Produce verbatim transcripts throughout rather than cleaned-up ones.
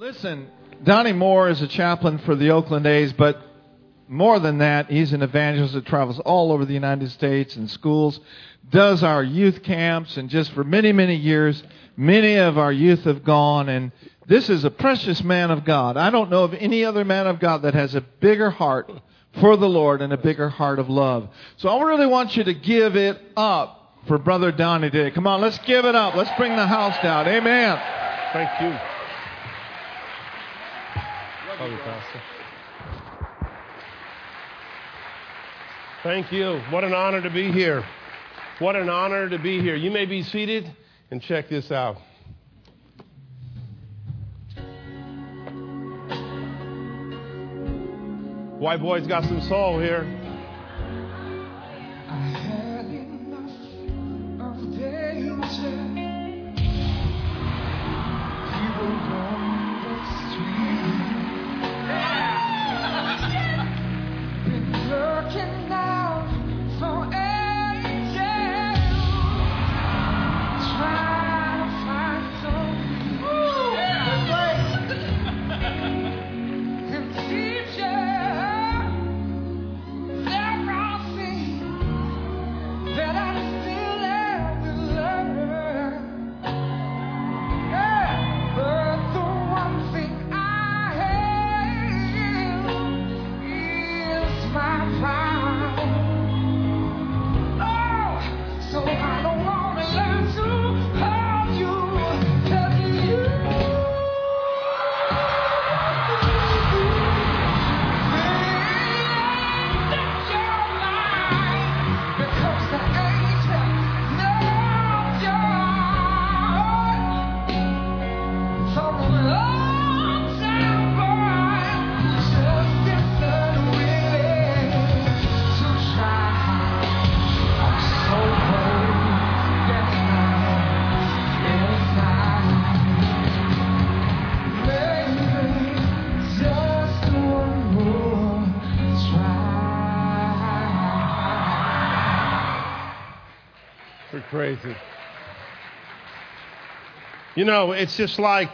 Listen, Donnie Moore is a chaplain for the Oakland A's, but more than that, he's an evangelist that travels all over the United States and schools, does our youth camps, and just for many, many years, many of our youth have gone, and this is a precious man of God. I don't know of any other man of God that has a bigger heart for the Lord and a bigger heart of love. So I really want you to give it up for Brother Donnie today. Come on, let's give it up. Let's bring the house down. Amen. Thank you. Thank you. What an honor to be here. What an honor to be here. You may be seated and check this out. White boy's got some soul here. I had enough of danger. Crazy. You know, it's just like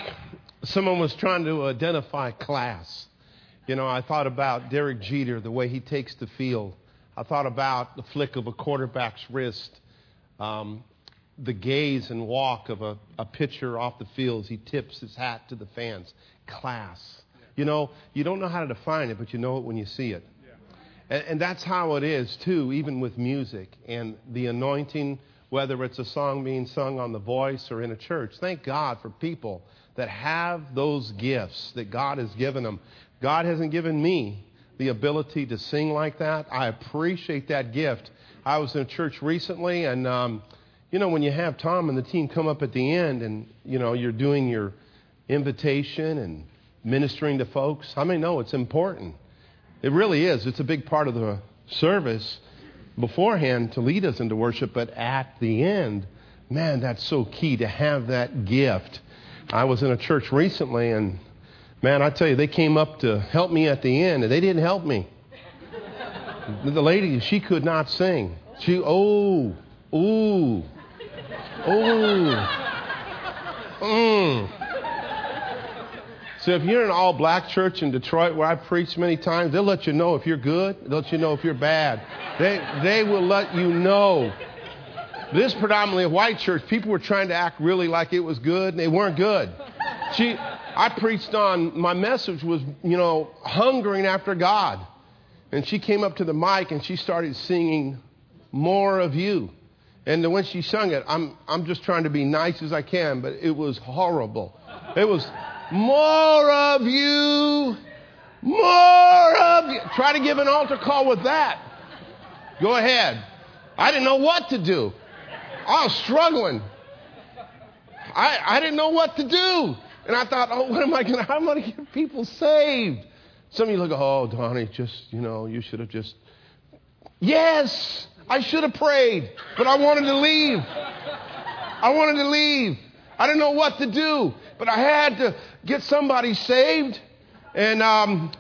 someone was trying to identify class. You know, I thought about Derek Jeter, the way he takes the field. I thought about the flick of a quarterback's wrist, um, the gaze and walk of a, a pitcher off the field. He tips his hat to the fans. Class. You know, you don't know how to define it, but you know it when you see it. And, and that's how it is, too, even with music and the anointing, whether it's a song being sung on The Voice or in a church. Thank God for people that have those gifts that God has given them. God hasn't given me the ability to sing like that. I appreciate that gift. I was in a church recently, and, um, you know, when you have Tom and the team come up at the end and, you know, you're doing your invitation and ministering to folks, how many know it's important? It really is. It's a big part of the service beforehand to lead us into worship, but at the end, man, that's so key to have that gift. I was in a church recently, and man, I tell you, they came up to help me at the end, and they didn't help me. The lady, she could not sing. She, oh, ooh, oh, mm. So if you're in an all-black church in Detroit where I preach many times, they'll let you know if you're good. They'll let you know if you're bad. They they will let you know. This predominantly white church, people were trying to act really like it was good, and they weren't good. She, I preached on, my message was, you know, hungering after God. And she came up to the mic, and she started singing More of You. And then when she sung it, I'm I'm just trying to be nice as I can, but it was horrible. It was... More of you, more of you. Try to give an altar call with that. Go ahead. I didn't know what to do. I was struggling. I, I didn't know what to do. And I thought, oh, what am I going to, how am I going to get people saved? Some of you look, oh, Donnie, just, you know, you should have just, yes, I should have prayed, but I wanted to leave. I wanted to leave. I didn't know what to do, but I had to get somebody saved, and um,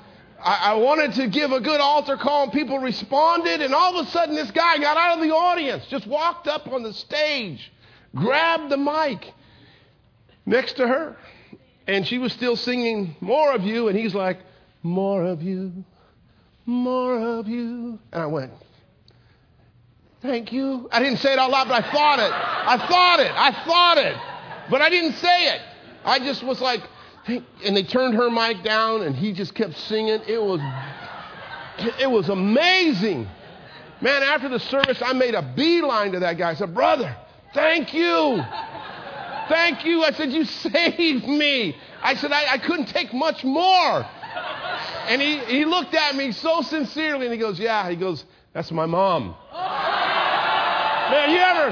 I, I wanted to give a good altar call, and people responded, and all of a sudden this guy got out of the audience, just walked up on the stage, grabbed the mic next to her, And she was still singing, more of you. And he's like, more of you, more of you. And I went, thank you. I didn't say it out loud, but I thought it. I thought it. I thought it. But I didn't say it. I just was like, thank. And they turned her mic down, and he just kept singing. It was, it was amazing. Man, after the service, I made a beeline to that guy. I said, brother, thank you. Thank you. I said, you saved me. I said, I, I couldn't take much more. And he, he looked at me so sincerely, and he goes, yeah. He goes, that's my mom. Oh. Man, you ever,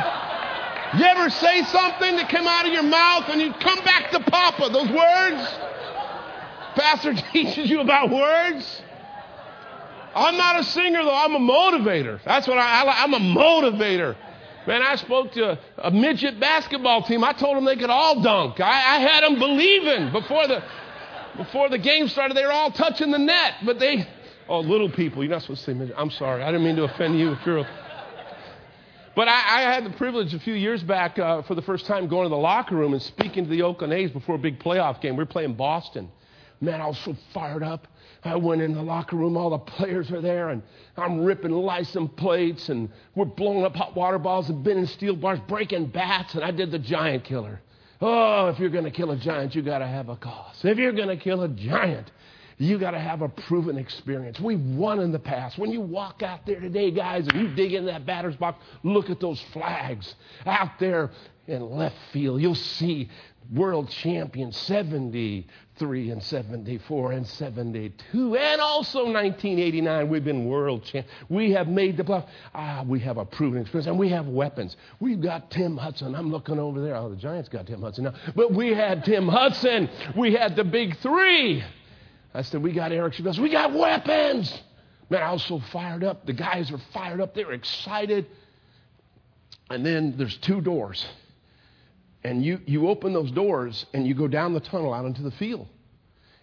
you ever say something that came out of your mouth, and you come back to Papa? Those words? Pastor teaches you about words? I'm not a singer, though. I'm a motivator. That's what I, I I'm a motivator. Man, I spoke to a midget basketball team. I told them they could all dunk. I, I had them believing. Before the before the game started, they were all touching the net. But they, oh, little people. You're not supposed to say midget. I'm sorry. I didn't mean to offend you. If you're a, but I, I had the privilege a few years back uh, for the first time going to the locker room and speaking to the Oakland A's before a big playoff game. We were playing Boston. Man, I was so fired up. I went in the locker room, all the players are there, and I'm ripping license plates, and we're blowing up hot water bottles and bending steel bars, breaking bats, and I did the giant killer. Oh, if you're going to kill a giant, you got to have a cause. If you're going to kill a giant, you got to have a proven experience. We won in the past. When you walk out there today, guys, and you dig in that batter's box, look at those flags out there in left field. You'll see world champion seventy-three and seventy-four and seventy-two and also nineteen eighty-nine. We've been world champ. We have made the playoffs. Ah, we have a proven experience, and we have weapons. We've got Tim Hudson. I'm looking over there. Oh, the Giants got Tim Hudson now. But we had Tim Hudson. We had the big three. I said, we got Eric Chavez. We got weapons. Man, I was so fired up. The guys are fired up. They were excited. And then there's two doors. And you, you open those doors, and you go down the tunnel out into the field.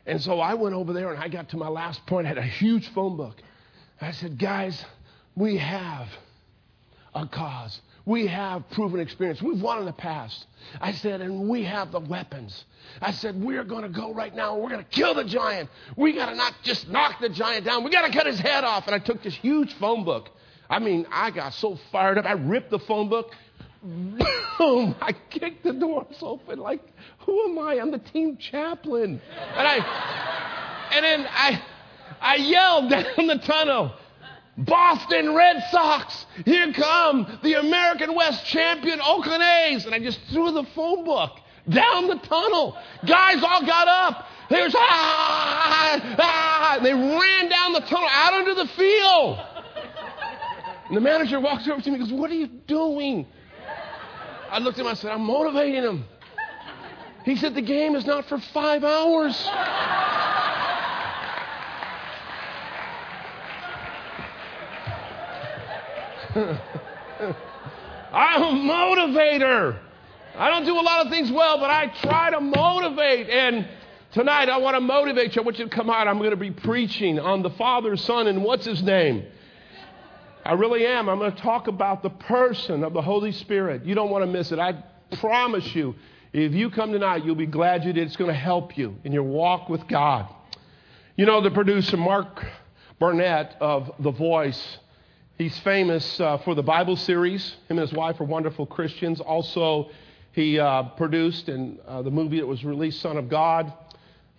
And so I went over there, and I got to my last point. I had a huge phone book. I said, guys, we have a cause. We have proven experience. We've won in the past. I said, and we have the weapons. I said, we're going to go right now. We're going to kill the giant. We got to not just knock the giant down. We got to cut his head off. And I took this huge phone book. I mean, I got so fired up. I ripped the phone book. Boom! I kicked the doors open like, who am I? I'm the team chaplain. And I, and then I, I yelled down the tunnel, Boston Red Sox, here come the American West champion Oakland A's. And I just threw the phone book down the tunnel. Guys all got up. They were, ah, ah. And they ran down the tunnel out into the field. And the manager walks over to me and goes, what are you doing? I looked at him, I said, I'm motivating him. He said, the game is not for five hours. I'm a motivator. I don't do a lot of things well, but I try to motivate. And tonight I want to motivate you. I want you to come out. I'm going to be preaching on the Father, Son, and what's his name? I really am. I'm going to talk about the person of the Holy Spirit. You don't want to miss it. I promise you, if you come tonight, you'll be glad you did. It's going to help you in your walk with God. You know, the producer, Mark Burnett of The Voice, he's famous uh, for the Bible series. Him and his wife are wonderful Christians. Also, he uh, produced in uh, the movie that was released, Son of God.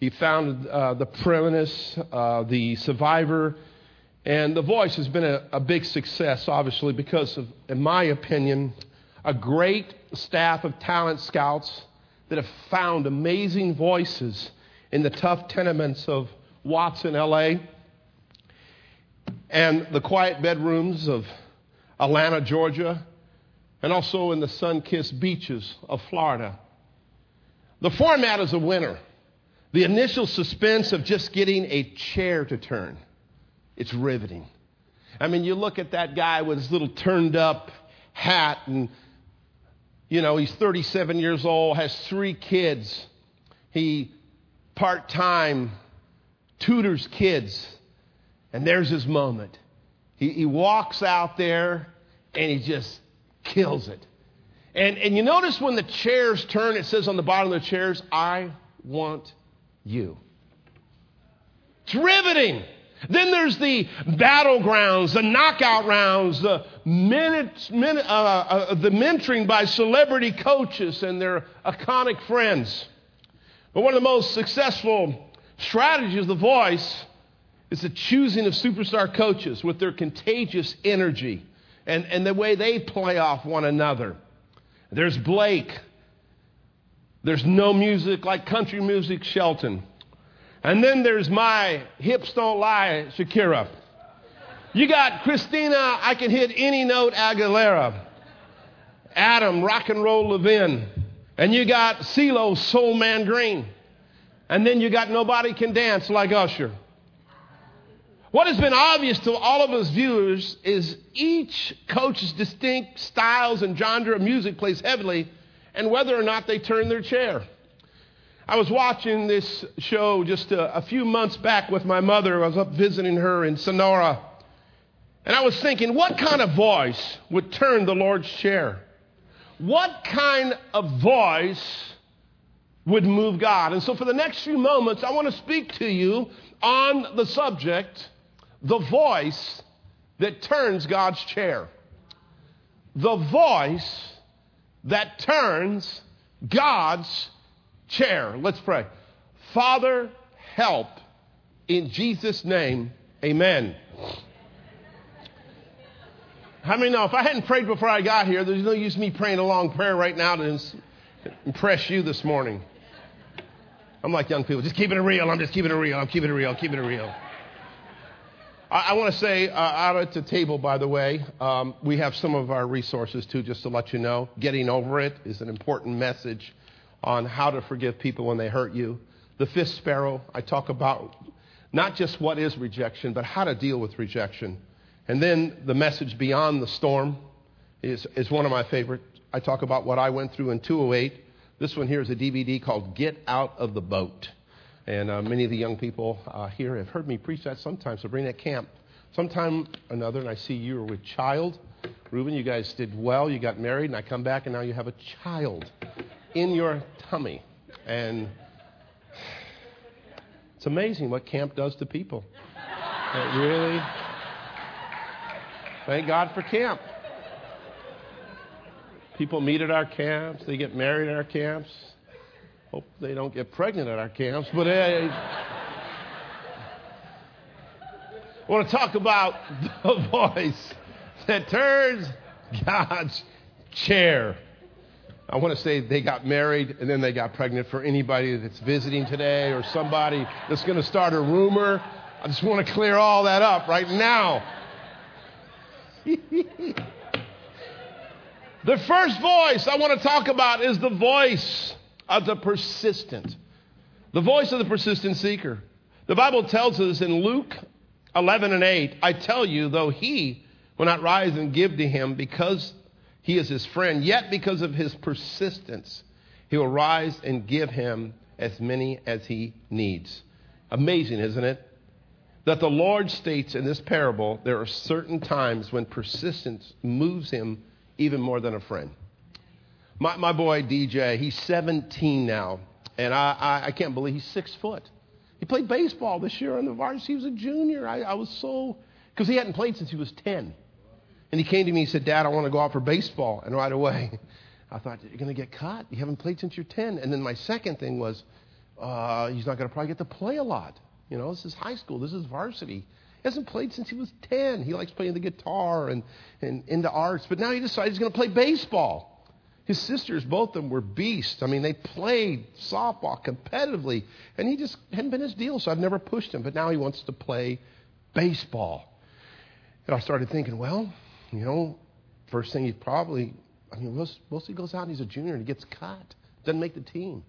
He founded uh, The Premise, uh, The Survivor. And The Voice has been a, a big success, obviously, because of, in my opinion, a great staff of talent scouts that have found amazing voices in the tough tenements of Watson, L A, and the quiet bedrooms of Atlanta, Georgia, and also in the sun-kissed beaches of Florida. The format is a winner. The initial suspense of just getting a chair to turn. It's riveting. I mean, you look at that guy with his little turned up hat and, you know, he's thirty-seven years old, has three kids. He part-time tutors kids. And there's his moment. He, he walks out there and he just kills it. And, and you notice when the chairs turn, it says on the bottom of the chairs, I want you. It's riveting. Then there's the battlegrounds, the knockout rounds, the minutes, min, uh, uh, the mentoring by celebrity coaches and their iconic friends. But one of the most successful strategies of The Voice is the choosing of superstar coaches with their contagious energy and, and the way they play off one another. There's Blake. There's no music like country music, Shelton. And then there's my hips don't lie, Shakira. You got Christina, I can hit any note, Aguilera. Adam, rock and roll Levin. And you got CeeLo, soul man Green. And then you got nobody can dance like Usher. What has been obvious to all of us viewers is each coach's distinct styles and genre of music plays heavily and whether or not they turn their chair. I was watching this show just a, a few months back with my mother. I was up visiting her in Sonora. And I was thinking, what kind of voice would turn the Lord's chair? What kind of voice would move God? And so for the next few moments, I want to speak to you on the subject, the voice that turns God's chair. The voice that turns God's chair. Chair. Let's pray. Father, help in Jesus' name. Amen. How many know if I hadn't prayed before I got here, there's no use me praying a long prayer right now to impress you this morning. I'm like young people, just keeping it real. I'm just keeping it real. I'm keeping it real. Keeping it real. I, I want to say uh, out at the table, by the way, um, we have some of our resources too, just to let you know. Getting over it is an important message on how to forgive people when they hurt you. The fifth sparrow, I talk about not just what is rejection, but how to deal with rejection. And then the message beyond the storm is, is one of my favorite. I talk about what I went through in two oh eight. This one here is a D V D called Get Out of the Boat. And uh, many of the young people uh, here have heard me preach that sometimes. So bring that camp sometime or another. And I see you were with child. Reuben, you guys did well. You got married and I come back and now you have a child in your tummy. And it's amazing what camp does to people. It really, thank God for camp. People meet at our camps. They get married at our camps. Hope they don't get pregnant at our camps. But hey, I want to talk about the voice that turns God's chair. I want to say they got married and then they got pregnant for anybody that's visiting today or somebody that's going to start a rumor. I just want to clear all that up right now. The first voice I want to talk about is the voice of the persistent. The voice of the persistent seeker. The Bible tells us in Luke eleven and eight, I tell you, though he will not rise and give to him because he is his friend, yet because of his persistence, he will rise and give him as many as he needs. Amazing, isn't it? That the Lord states in this parable, there are certain times when persistence moves him even more than a friend. My, my boy, D J, he's seventeen now, and I, I, I can't believe he's six foot. He played baseball this year on the varsity. He was a junior. I, I was so, because he hadn't played since he was ten. And he came to me and said, Dad, I want to go out for baseball. And right away, I thought, you're going to get caught. You haven't played since you're ten. And then my second thing was, uh, he's not going to probably get to play a lot. You know, this is high school. This is varsity. He hasn't played since he was ten. He likes playing the guitar and, and into arts. But now he decided he's going to play baseball. His sisters, both of them, were beasts. I mean, they played softball competitively. And he just hadn't been his deal, so I've never pushed him. But now he wants to play baseball. And I started thinking, well, you know, first thing he probably, I mean, most, mostly goes out and he's a junior and he gets caught. Doesn't make the team.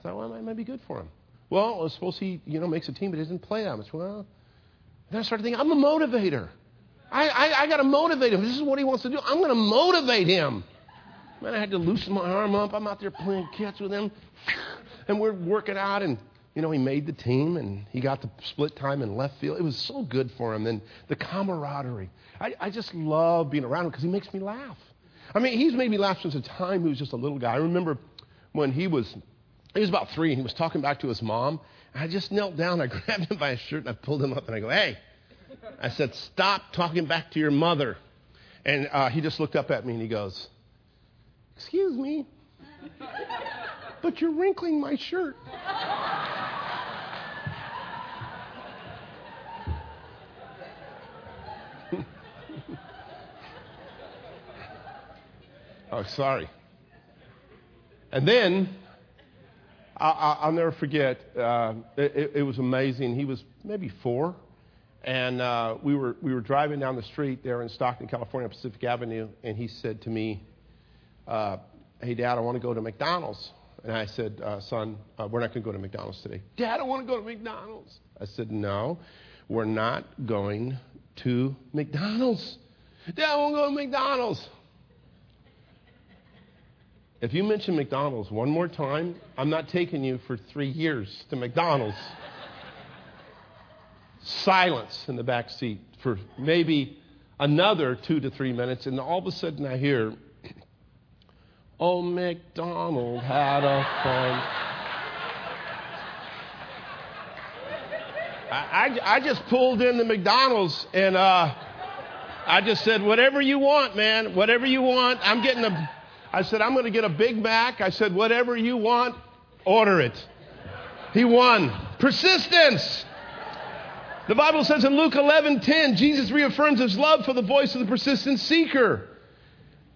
I thought, well, it might be good for him. Well, suppose he, you know, makes a team but doesn't play that much. Well, then I started thinking, I'm a motivator. I, I, I got to motivate him. This is what he wants to do. I'm going to motivate him. Man, I had to loosen my arm up. I'm out there playing catch with him. And we're working out and, you know, he made the team and he got the split time in left field. It was so good for him. And the camaraderie. I, I just love being around him because he makes me laugh. I mean, he's made me laugh since the time he was just a little guy. I remember when he was He was about three, and he was talking back to his mom. I just knelt down. I grabbed him by his shirt, and I pulled him up, and I go, hey. I said, stop talking back to your mother. And uh, he just looked up at me, and he goes, excuse me, but you're wrinkling my shirt. Oh, sorry. And then, I, I, I'll never forget, uh, it, it was amazing. He was maybe four, and uh, we were we were driving down the street there in Stockton, California, Pacific Avenue, and he said to me, uh, hey, Dad, I want to go to McDonald's. And I said, uh, son, uh, we're not going to go to McDonald's today. Dad, I want to go to McDonald's. I said, no, we're not going to McDonald's. Dad, I want to go to McDonald's. If you mention McDonald's one more time, I'm not taking you for three years to McDonald's. Silence in the back seat for maybe another two to three minutes. And all of a sudden I hear, oh, McDonald had a fun. I, I, I just pulled in the McDonald's and uh, I just said, whatever you want, man, whatever you want. I'm getting a... I said, I'm going to get a Big Mac. I said, whatever you want, order it. He won. Persistence. The Bible says in Luke eleven ten, Jesus reaffirms his love for the voice of the persistent seeker.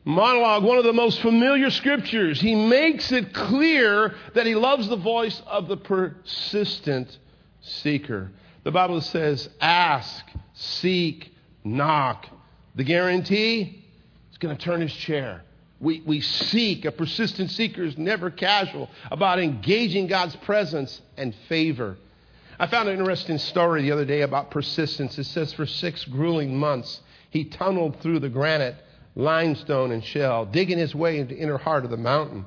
Monologue, one of the most familiar scriptures. He makes it clear that he loves the voice of the persistent seeker. The Bible says, ask, seek, knock. The guarantee, he's going to turn his chair. We we seek. A persistent seeker is never casual about engaging God's presence and favor. I found an interesting story the other day about persistence. It says for six grueling months, he tunneled through the granite, limestone, and shell, digging his way into the inner heart of the mountain.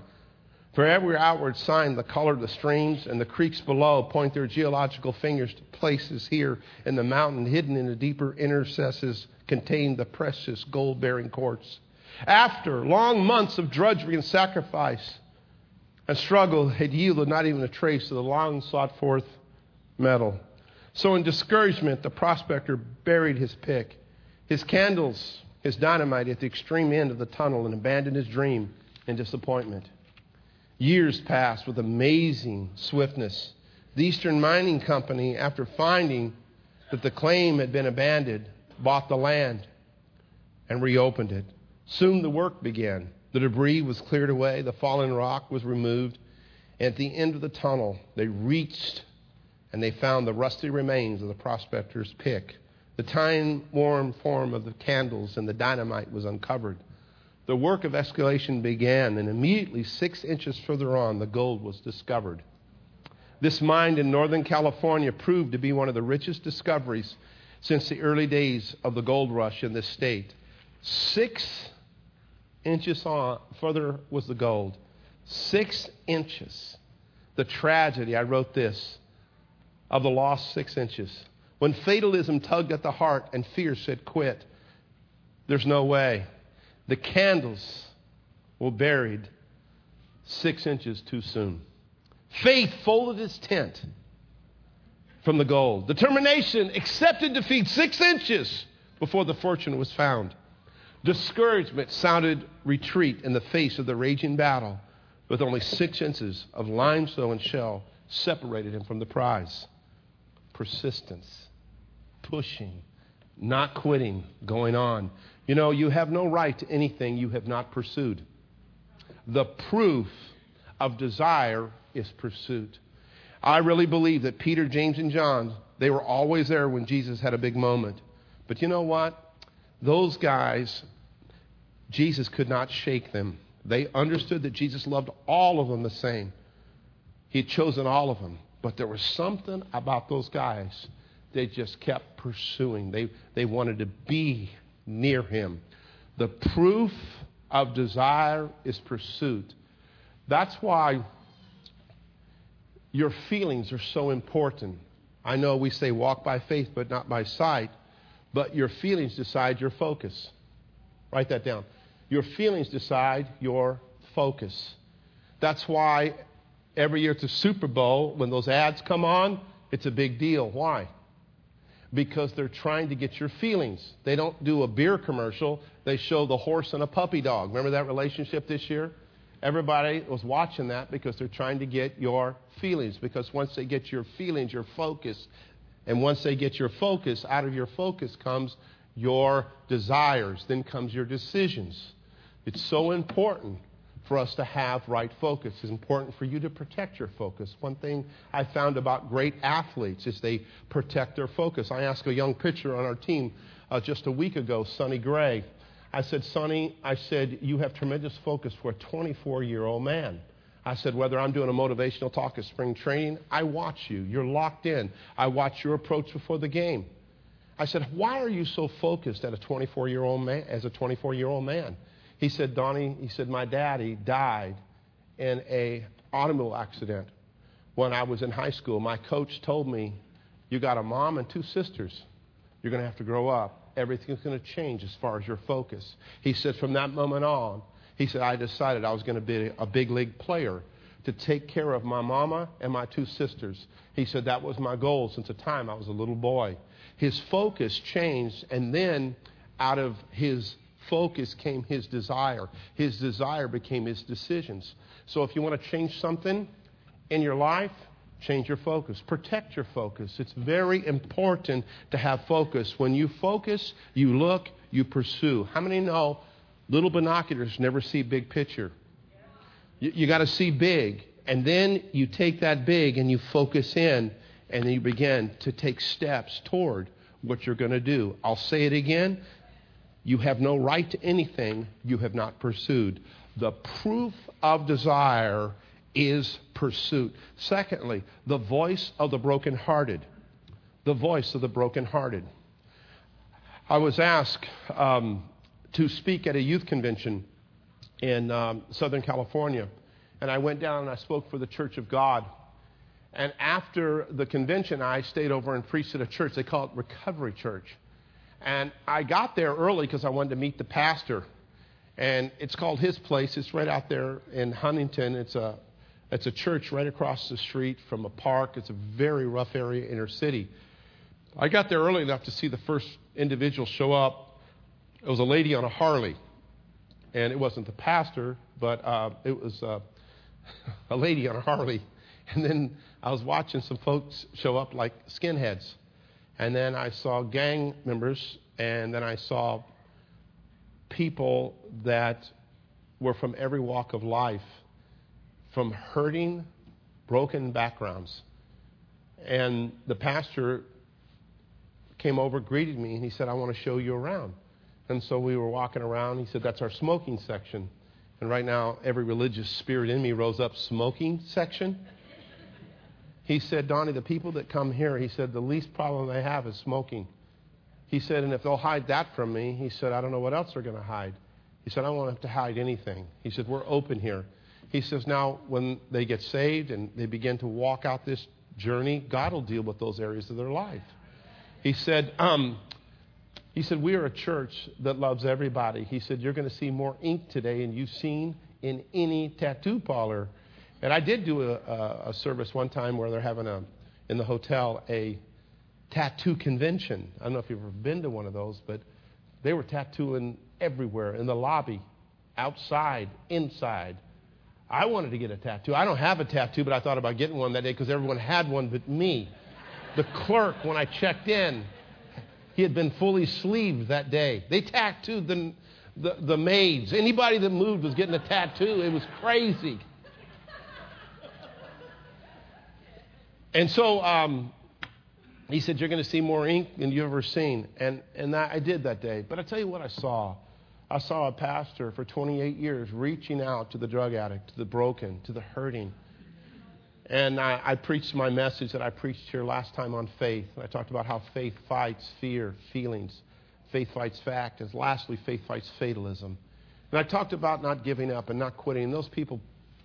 For every outward sign, the color of the streams and the creeks below point their geological fingers to places here in the mountain, hidden in the deeper inner recesses, contain the precious gold-bearing quartz. After long months of drudgery and sacrifice and struggle had yielded not even a trace of the long sought forth metal. So in discouragement, the prospector buried his pick, his candles, his dynamite at the extreme end of the tunnel and abandoned his dream in disappointment. Years passed with amazing swiftness. The Eastern Mining Company, after finding that the claim had been abandoned, bought the land and reopened it. Soon the work began. The debris was cleared away. The fallen rock was removed. At the end of the tunnel, they reached and they found the rusty remains of the prospector's pick. The time-worn form of the candles and the dynamite was uncovered. The work of excavation began, and immediately six inches further on, the gold was discovered. This mine in Northern California proved to be one of the richest discoveries since the early days of the gold rush in this state. Six inches on, further was the gold. Six inches. The tragedy, I wrote this, of the lost six inches. When fatalism tugged at the heart and fear said, quit, there's no way. The candles were buried six inches too soon. Faith folded its tent from the gold. Determination accepted defeat six inches before the fortune was found. Discouragement sounded retreat in the face of the raging battle, with only six inches of limestone and shell separated him from the prize. Persistence, pushing, not quitting, going on. You know, you have no right to anything you have not pursued. The proof of desire is pursuit. I really believe that Peter, James, and John, they were always there when Jesus had a big moment. But you know what? Those guys... Jesus could not shake them. They understood that Jesus loved all of them the same. He had chosen all of them. But there was something about those guys. They just kept pursuing. They, they wanted to be near him. The proof of desire is pursuit. That's why your feelings are so important. I know we say walk by faith but not by sight. But your feelings decide your focus. Write that down. Your feelings decide your focus. That's why Every year at the Super Bowl, when those ads come on, it's a big deal. Why? Because they're trying to get your feelings. They don't do a beer commercial. They show the horse and a puppy dog. Remember that relationship this year? Everybody was watching that because they're trying to get your feelings. Because once they get your feelings, your focus, and once they get your focus, out of your focus comes your desires. Then comes your decisions. It's so important for us to have right focus. It's important for you to protect your focus. One thing I found about great athletes is they protect their focus. I asked a young pitcher on our team uh, just a week ago, Sonny Gray. I said, Sonny, I said, you have tremendous focus for a twenty-four-year-old man. I said, whether I'm doing a motivational talk at spring training, I watch you. You're locked in. I watch your approach before the game. I said, why are you so focused at a twenty-four-year-old man, as a twenty-four-year-old man? He said, Donnie, he said, my daddy died in an automobile accident when I was in high school. My coach told me, you got a mom and two sisters. You're going to have to grow up. Everything's going to change as far as your focus. He said, from that moment on, he said, I decided I was going to be a big league player to take care of my mama and my two sisters. He said, that was my goal since the time I was a little boy. His focus changed, and then out of his focus came his desire. His desire became his decisions. So if you want to change something in your life, change your focus. Protect your focus. It's very important to have focus. When you focus, you look, you pursue. How many know little binoculars never see big picture? You, you got to see big, and then you take that big and you focus in, and then you begin to take steps toward what you're going to do. I'll say it again. You have no right to anything you have not pursued. The proof of desire is pursuit. Secondly, the voice of the brokenhearted. The voice of the brokenhearted. I was asked um, to speak at a youth convention in um, Southern California. And I went down and I spoke for the Church of God. And after the convention, I stayed over and preached at a church. They call it Recovery Church. And I got there early because I wanted to meet the pastor. And it's called His Place. It's right out there in Huntington. It's a it's a church right across the street from a park. It's a very rough area, inner city. I got there early enough to see the first individual show up. It was a lady on a Harley. And it wasn't the pastor, but uh, it was uh, a lady on a Harley. And then I was watching some folks show up like skinheads. And then I saw gang members, and then I saw people that were from every walk of life, from hurting, broken backgrounds. And the pastor came over, greeted me, and he said, I want to show you around. And so we were walking around. He said, that's our smoking section. And right now, every religious spirit in me rose up, smoking section. He said, Donnie, the people that come here, he said, the least problem they have is smoking. He said, and if they'll hide that from me, he said, I don't know what else they're going to hide. He said, I don't want them to hide anything. He said, we're open here. He says, now, when they get saved and they begin to walk out this journey, God will deal with those areas of their life. He said, um, he said, we are a church that loves everybody. He said, you're going to see more ink today than you've seen in any tattoo parlor. And I did do a, a, a service one time where they're having a, in the hotel, a tattoo convention. I don't know if you've ever been to one of those, but they were tattooing everywhere, in the lobby, outside, inside. I wanted to get a tattoo. I don't have a tattoo, but I thought about getting one that day because everyone had one but me. The clerk, when I checked in, he had been fully sleeved that day. They tattooed the, the, the maids. Anybody that moved was getting a tattoo. It was crazy. And so um, he said, you're going to see more ink than you've ever seen. And and I did that day. But I tell you what I saw. I saw a pastor for twenty-eight years reaching out to the drug addict, to the broken, to the hurting. And I, I preached my message that I preached here last time on faith. And I talked about how faith fights fear, feelings. Faith fights fact. And lastly, faith fights fatalism. And I talked about not giving up and not quitting. And those people,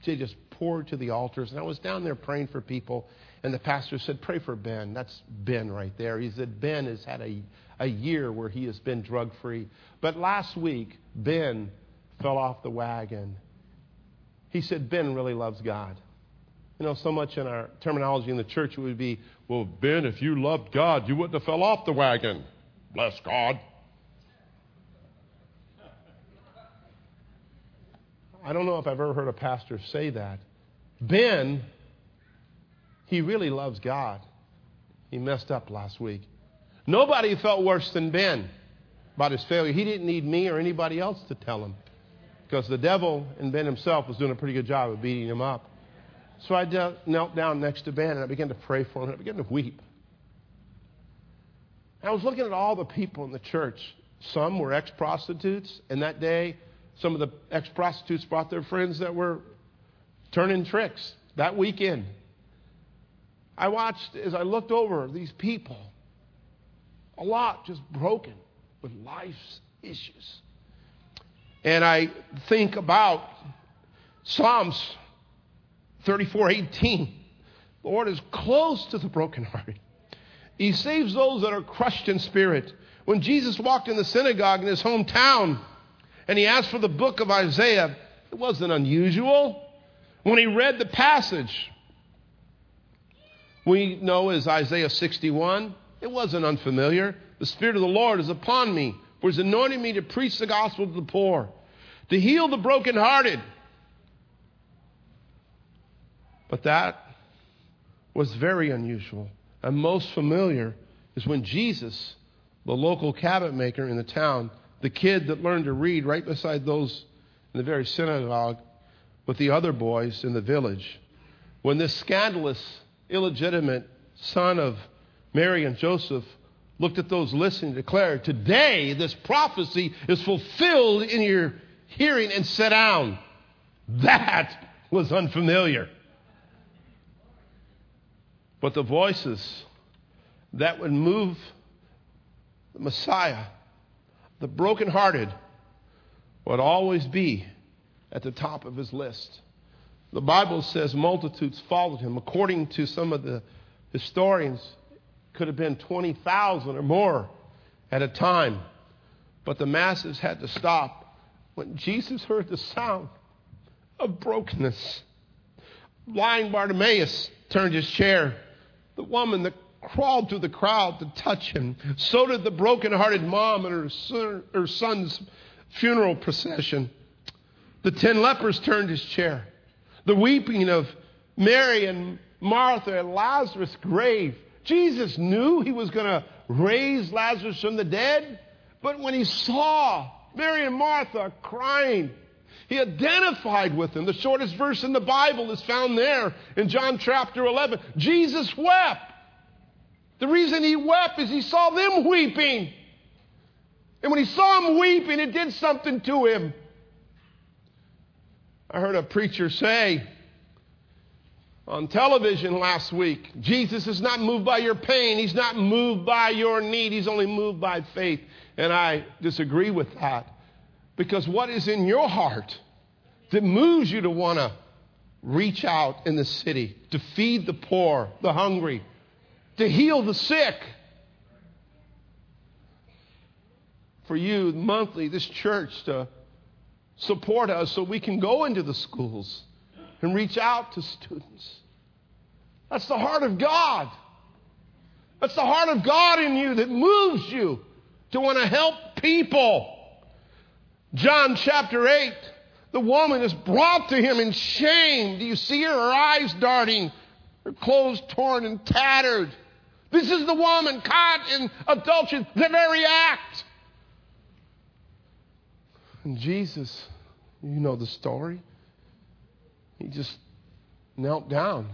they just poured to the altars. And I was down there praying for people. And the pastor said, pray for Ben. That's Ben right there. He said, Ben has had a, a year where he has been drug-free. But last week, Ben fell off the wagon. He said, Ben really loves God. You know, so much in our terminology in the church, it would be, well, Ben, if you loved God, you wouldn't have fell off the wagon. Bless God. I don't know if I've ever heard a pastor say that. Ben, he really loves God. He messed up last week. Nobody felt worse than Ben about his failure. He didn't need me or anybody else to tell him, because the devil and Ben himself was doing a pretty good job of beating him up. So I de- knelt down next to Ben, and I began to pray for him, and I began to weep. I was looking at all the people in the church. Some were ex-prostitutes, and that day, some of the ex-prostitutes brought their friends that were turning tricks that weekend. I watched as I looked over these people, a lot just broken with life's issues. And I think about Psalms thirty-four eighteen. The Lord is close to the brokenhearted. He saves those that are crushed in spirit. When Jesus walked in the synagogue in his hometown and he asked for the book of Isaiah, it wasn't unusual. When he read the passage we know as Isaiah sixty-one, it wasn't unfamiliar. The Spirit of the Lord is upon me, for he's anointed me to preach the gospel to the poor, to heal the brokenhearted. But that was very unusual. And most familiar is when Jesus, the local cabinet maker in the town, the kid that learned to read right beside those in the very synagogue with the other boys in the village, when this scandalous, illegitimate son of Mary and Joseph looked at those listening and declared, today this prophecy is fulfilled in your hearing, and sit down. That was unfamiliar. But the voices that would move the Messiah, the brokenhearted, would always be at the top of his list. The Bible says multitudes followed him. According to some of the historians, could have been twenty thousand or more at a time. But the masses had to stop when Jesus heard the sound of brokenness. Blind Bartimaeus turned his chair. The woman that crawled through the crowd to touch him. So did the brokenhearted mom in her, son, her son's funeral procession. The ten lepers turned his chair. The weeping of Mary and Martha at Lazarus' grave. Jesus knew he was going to raise Lazarus from the dead. But when he saw Mary and Martha crying, he identified with them. The shortest verse in the Bible is found there in John chapter eleven. Jesus wept. The reason he wept is he saw them weeping. And when he saw them weeping, it did something to him. I heard a preacher say on television last week, Jesus is not moved by your pain. He's not moved by your need. He's only moved by faith. And I disagree with that. Because what is in your heart that moves you to want to reach out in the city, to feed the poor, the hungry, to heal the sick? For you, monthly, this church to support us so we can go into the schools and reach out to students. That's the heart of God. That's the heart of God in you that moves you to want to help people. John chapter eight, the woman is brought to him in shame. Do you see her? Her eyes darting, her clothes torn and tattered. This is the woman caught in adultery, the very act. And Jesus, you know the story. He just knelt down.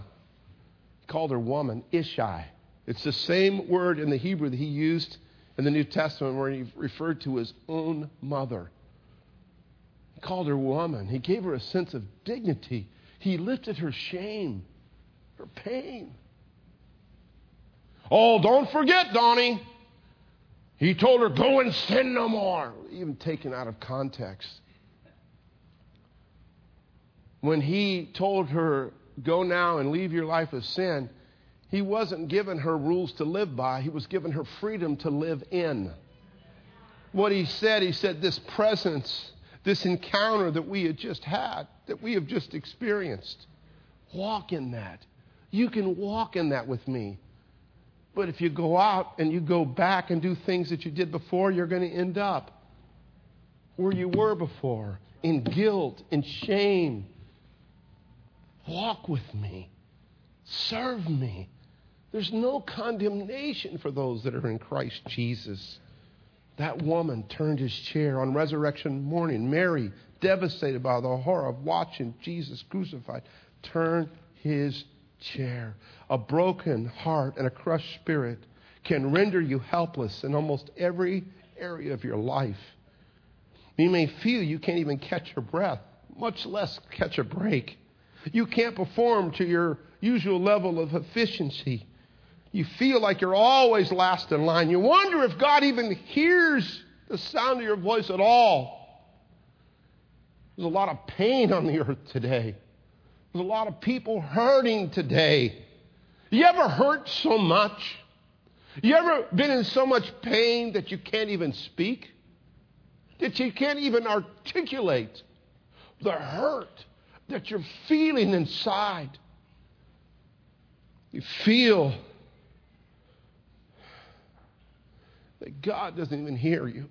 He called her woman, Ishai. It's the same word in the Hebrew that he used in the New Testament where he referred to his own mother. He called her woman. He gave her a sense of dignity. He lifted her shame, her pain. Oh, don't forget, Donnie. He told her, go and sin no more. Even taken out of context. When he told her, go now and leave your life of sin, he wasn't giving her rules to live by. He was giving her freedom to live in. What he said, he said, this presence, this encounter that we had just had, that we have just experienced, walk in that. You can walk in that with me. But if you go out and you go back and do things that you did before, you're going to end up where you were before, in guilt, in shame. Walk with me. Serve me. There's no condemnation for those that are in Christ Jesus. That woman turned his chair on resurrection morning. Mary, devastated by the horror of watching Jesus crucified, turned his chair. A broken heart and a crushed spirit can render you helpless in almost every area of your life. You may feel you can't even catch your breath, much less catch a break. You can't perform to your usual level of efficiency. You feel like you're always last in line. You wonder if God even hears the sound of your voice at all. There's a lot of pain on the earth today. There's a lot of people hurting today. You ever hurt so much? You ever been in so much pain that you can't even speak? That you can't even articulate the hurt that you're feeling inside? You feel that God doesn't even hear you.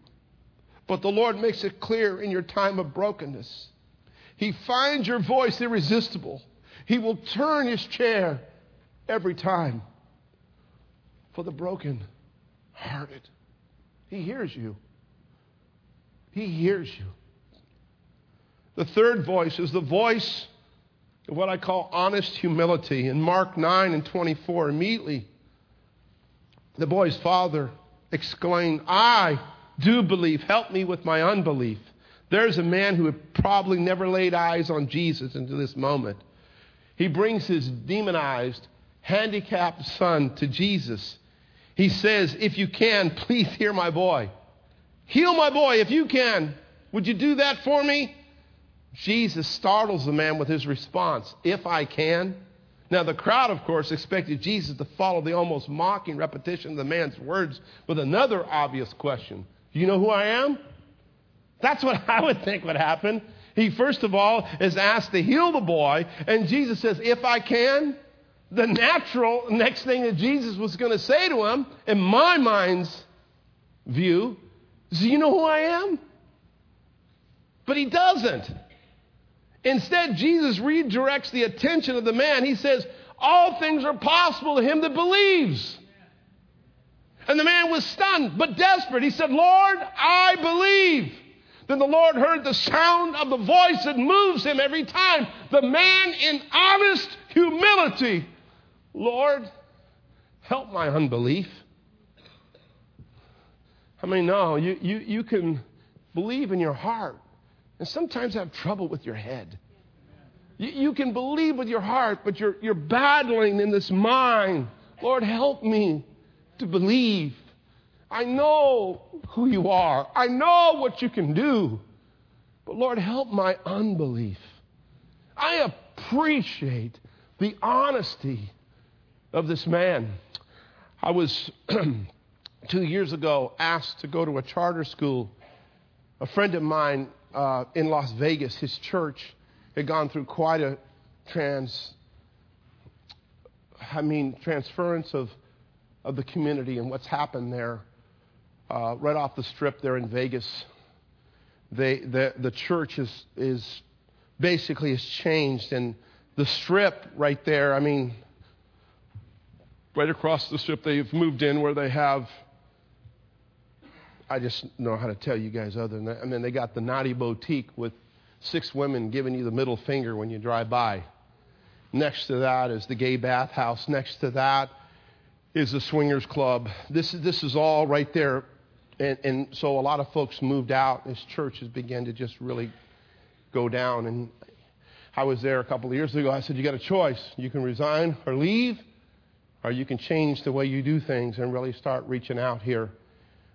But the Lord makes it clear in your time of brokenness. He finds your voice irresistible. He will turn his chair every time for the broken-hearted. He hears you. He hears you. The third voice is the voice of what I call honest humility. In Mark nine and twenty-four, immediately the boy's father exclaimed, "I do believe. Help me with my unbelief." There's a man who had probably never laid eyes on Jesus until this moment. He brings his demonized, handicapped son to Jesus. He says, "If you can, please hear my boy. Heal my boy if you can. Would you do that for me?" Jesus startles the man with his response, "If I can." Now the crowd, of course, expected Jesus to follow the almost mocking repetition of the man's words with another obvious question. "Do you know who I am?" That's what I would think would happen. He, first of all, is asked to heal the boy, and Jesus says, "If I can." The natural next thing that Jesus was going to say to him, in my mind's view, is, "Do you know who I am?" But he doesn't. Instead, Jesus redirects the attention of the man. He says, "All things are possible to him that believes." And the man was stunned but desperate. He said, "Lord, I believe." Then the Lord heard the sound of the voice that moves him every time. The man in honest humility. "Lord, help my unbelief." I mean, no, you, you, you can believe in your heart and sometimes have trouble with your head. You, you can believe with your heart, but you're, you're battling in this mind. "Lord, help me to believe. I know who you are. I know what you can do. But Lord, help my unbelief." I appreciate the honesty of this man. I was two years ago asked to go to a charter school. A friend of mine uh, in Las Vegas, his church had gone through quite a trans, I mean, transference of, of the community and what's happened there. Uh, right off the strip there in Vegas, they, the, the church is, is basically has changed. And the strip right there, I mean, right across the strip, they've moved in where they have, I just know how to tell you guys other than that. I mean, they got the naughty boutique with six women giving you the middle finger when you drive by. Next to that is the gay bathhouse. Next to that is the swingers club. This is, this is all right there. And, and so a lot of folks moved out. This church has begun to just really go down. And I was there a couple of years ago. I said, "You got a choice. You can resign or leave, or you can change the way you do things and really start reaching out here."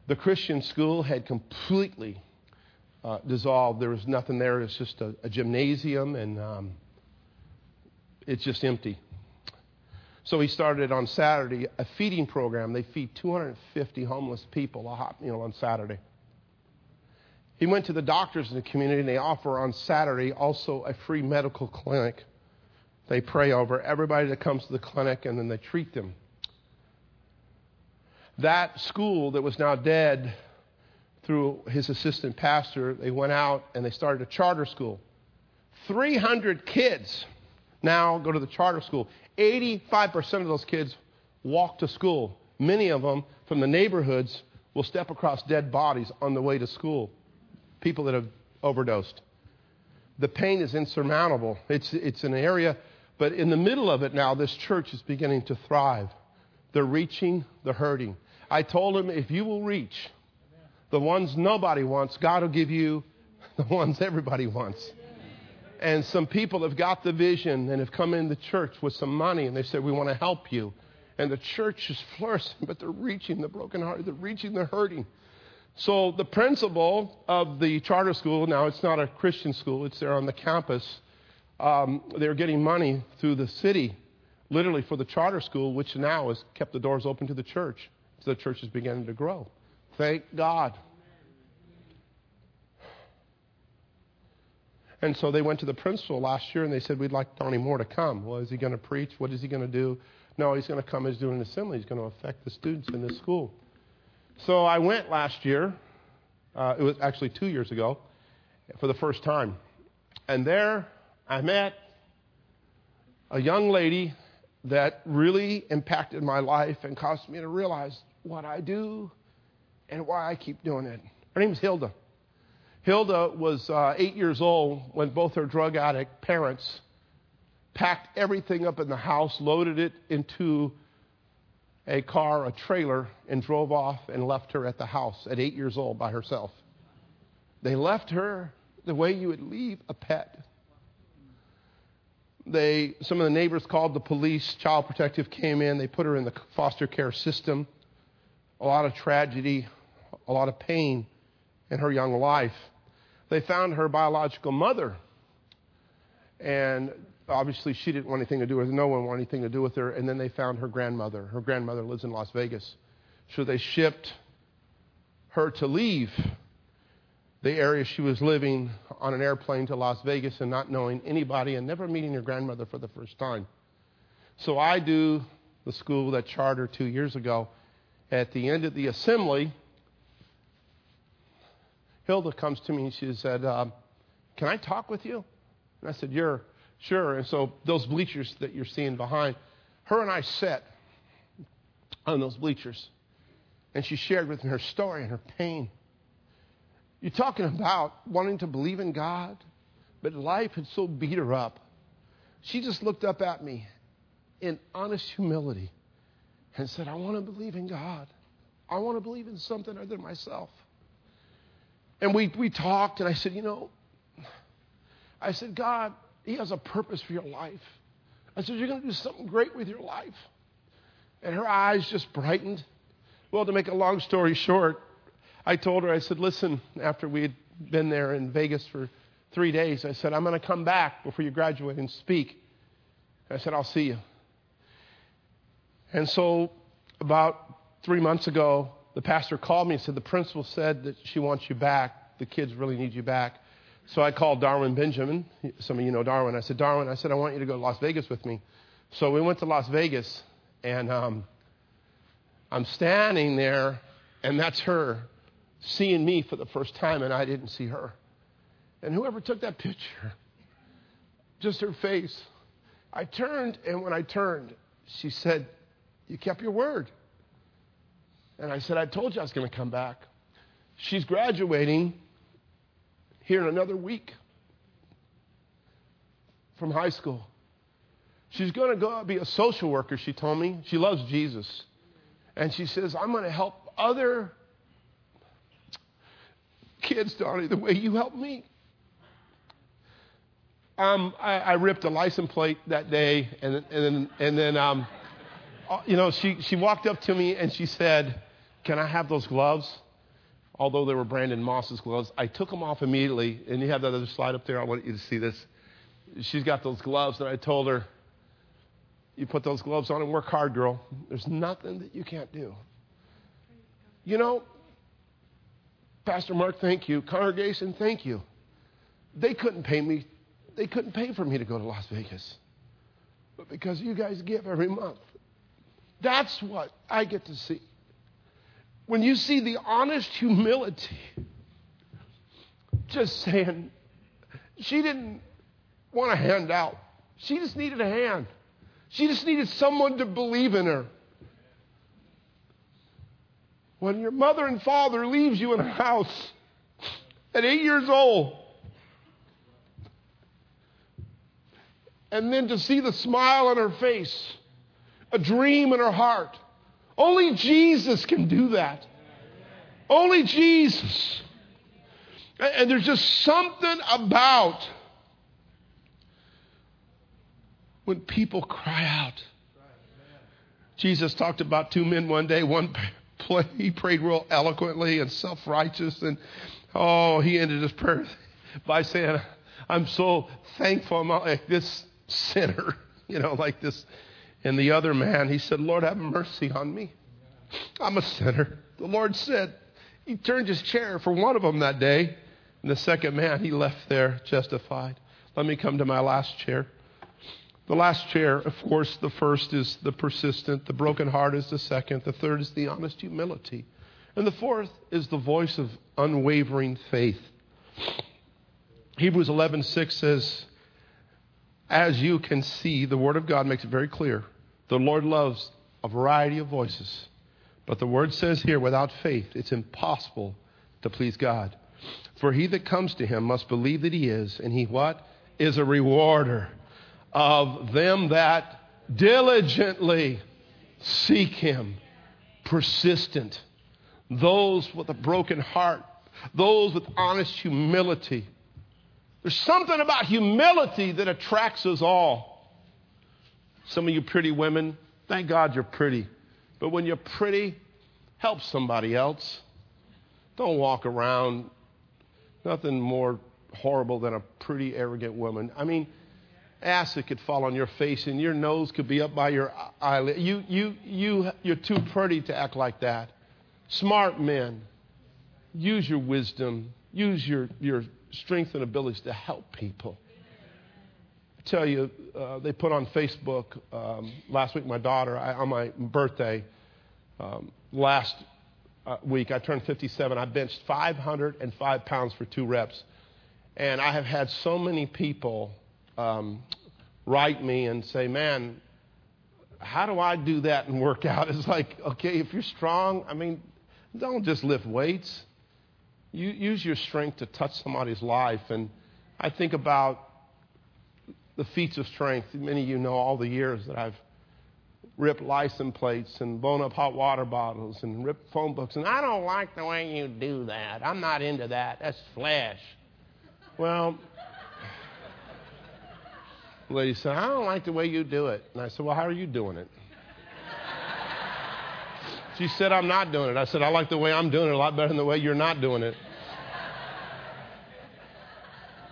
The Christian school had completely uh, dissolved. There was nothing there. It was just a, a gymnasium, and um, it's just empty. So he started on Saturday a feeding program. They feed two hundred fifty homeless people a hot meal on Saturday. He went to the doctors in the community, and they offer on Saturday also a free medical clinic. They pray over everybody that comes to the clinic, and then they treat them. That school that was now dead, through his assistant pastor, they went out and they started a charter school. three hundred kids now go to the charter school. eighty-five percent of those kids walk to school. Many of them from the neighborhoods will step across dead bodies on the way to school. People that have overdosed. The pain is insurmountable. It's, it's an area, but in the middle of it now, this church is beginning to thrive. They're reaching the hurting. I told him, if you will reach the ones nobody wants, God will give you the ones everybody wants. And some people have got the vision and have come in the church with some money, and they said, we want to help you. And the church is flourishing, but they're reaching the brokenhearted. They're reaching the hurting. So the principal of the charter school, now it's not a Christian school, it's there on the campus. Um, they're getting money through the city, literally for the charter school, which now has kept the doors open to the church. So the church is beginning to grow. Thank God. And so they went to the principal last year and they said, we'd like Donnie Moore to come. Well, is he going to preach? What is he going to do? No, he's going to come. He's doing an assembly. He's going to affect the students in this school. So I went last year. Uh, it was actually two years ago for the first time. And there I met a young lady that really impacted my life and caused me to realize what I do and why I keep doing it. Her name is Hilda. Hilda was uh, eight years old when both her drug addict parents packed everything up in the house, loaded it into a car, a trailer, and drove off and left her at the house at eight years old by herself. They left her the way you would leave a pet. They, some of the neighbors called the police. Child Protective came in. They put her in the foster care system. A lot of tragedy, a lot of pain in her young life. They found her biological mother. And obviously she didn't want anything to do with her. No one wanted anything to do with her. And then they found her grandmother. Her grandmother lives in Las Vegas. So they shipped her to leave the area she was living on an airplane to Las Vegas and not knowing anybody and never meeting her grandmother for the first time. So I do the school that charter two years ago. At the end of the assembly, Hilda comes to me and she said, uh, can I talk with you? And I said, you're sure. And so those bleachers that you're seeing behind, her and I sat on those bleachers. And she shared with me her story and her pain. You're talking about wanting to believe in God, but life had so beat her up. She just looked up at me in honest humility and said, I want to believe in God. I want to believe in something other than myself. And we, we talked, and I said, you know, I said, God, He has a purpose for your life. I said, you're going to do something great with your life. And her eyes just brightened. Well, to make a long story short, I told her, I said, listen, after we had been there in Vegas for three days, I said, I'm going to come back before you graduate and speak. I said, I'll see you. And so about three months ago, the pastor called me and said, the principal said that she wants you back. The kids really need you back. So I called Darwin Benjamin. Some of you know Darwin. I said, Darwin, I said, I want you to go to Las Vegas with me. So we went to Las Vegas, and um, I'm standing there, and that's her seeing me for the first time, and I didn't see her. And whoever took that picture, just her face, I turned, and when I turned, she said, you kept your word. And I said, I told you I was going to come back. She's graduating here in another week from high school. She's going to go be a social worker, she told me. She loves Jesus. And she says, I'm going to help other kids, Donnie, the way you helped me. Um, I, I ripped a license plate that day, and, and then... And then um, You know, she, she walked up to me and she said, can I have those gloves? Although they were Brandon Moss's gloves, I took them off immediately. And you have that other slide up there. I want you to see this. She's got those gloves. And I told her, you put those gloves on and work hard, girl. There's nothing that you can't do. You know, Pastor Mark, thank you. Congregation, thank you. They couldn't pay me. They couldn't pay for me to go to Las Vegas. but because you guys give every month. That's what I get to see. When you see the honest humility, just saying, she didn't want a handout. She just needed a hand. She just needed someone to believe in her. When your mother and father leaves you in a house at eight years old, and then to see the smile on her face, a dream in her heart. Only Jesus can do that. Only Jesus. And there's just something about when people cry out. Jesus talked about two men one day. One, he prayed real eloquently and self-righteous. And oh, he ended his prayer by saying, I'm so thankful I'm not like this sinner, you know, like this. And the other man, he said, Lord, have mercy on me. I'm a sinner. The Lord said, he turned his chair for one of them that day. And the second man, he left there justified. Let me come to my last chair. The last chair, of course, the first is the persistent. The broken heart is the second. The third is the honest humility. And the fourth is the voice of unwavering faith. Hebrews eleven six says, as you can see, the Word of God makes it very clear. The Lord loves a variety of voices. But the Word says here, without faith, it's impossible to please God. For he that comes to him must believe that he is. And he what? Is a rewarder of them that diligently seek him. Persistent. Those with a broken heart. Those with honest humility. There's something about humility that attracts us all. Some of you pretty women, thank God you're pretty. But when you're pretty, help somebody else. Don't walk around. Nothing more horrible than a pretty, arrogant woman. I mean, acid could fall on your face and your nose could be up by your eyelid. You, you, you, you're too pretty to act like that. Smart men, use your wisdom. Use your... your strength and abilities to help people. I tell you, uh, they put on Facebook um, last week, my daughter, I, on my birthday, um, last uh, week, I turned fifty-seven. I benched five hundred five pounds for two reps. And I have had so many people um, write me and say, man, how do I do that and work out? It's like, okay, if you're strong, I mean, don't just lift weights. You use your strength to touch somebody's life. And I think about the feats of strength. Many of you know all the years that I've ripped license plates and blown up hot water bottles and ripped phone books. And I don't like the way you do that. I'm not into that. That's flesh. Well, the lady said, I don't like the way you do it. And I said, well, how are you doing it? She said, I'm not doing it. I said, I like the way I'm doing it a lot better than the way you're not doing it.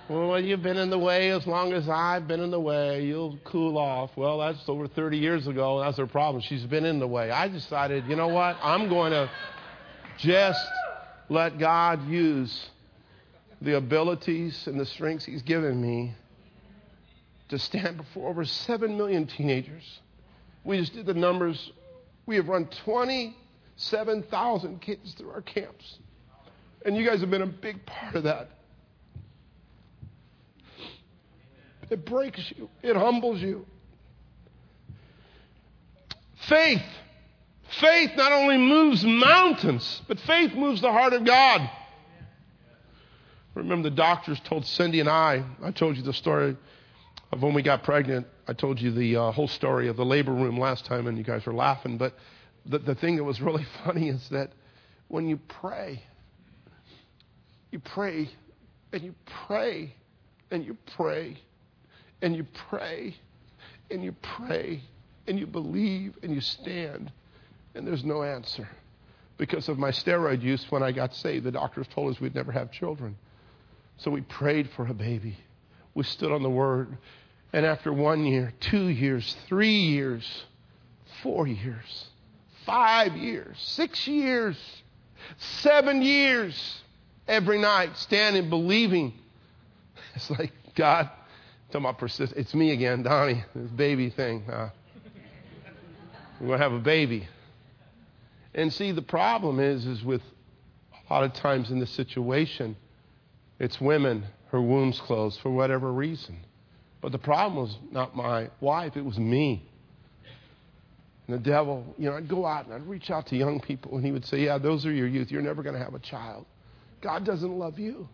Well, you've been in the way as long as I've been in the way. You'll cool off. Well, that's over thirty years ago. That's her problem. She's been in the way. I decided, you know what? I'm going to just let God use the abilities and the strengths he's given me to stand before over seven million teenagers. We just did the numbers. We have run twenty-seven thousand kids through our camps. And you guys have been a big part of that. It breaks you. It humbles you. Faith. Faith not only moves mountains, but faith moves the heart of God. I remember the doctors told Cindy and I, I told you the story of when we got pregnant. I told you the uh, whole story of the labor room last time, and you guys were laughing. But the, the thing that was really funny is that when you pray, you pray, and you pray, and you pray, and you pray, and you pray, and you believe, and you stand, and there's no answer. Because of my steroid use when I got saved, the doctors told us we'd never have children. So we prayed for a baby. We stood on the word. And after one year, two years, three years, four years, five years, six years, seven years, every night standing, believing. It's like, God, Talking about persistence. It's me again, Donnie, this baby thing. Uh, we're going to have a baby. And see, the problem is, is with a lot of times in this situation, it's women, her womb's closed for whatever reason. But the problem was not my wife, it was me. And the devil, you know, I'd go out and I'd reach out to young people, and he would say, yeah, those are your youth. You're never going to have a child. God doesn't love you.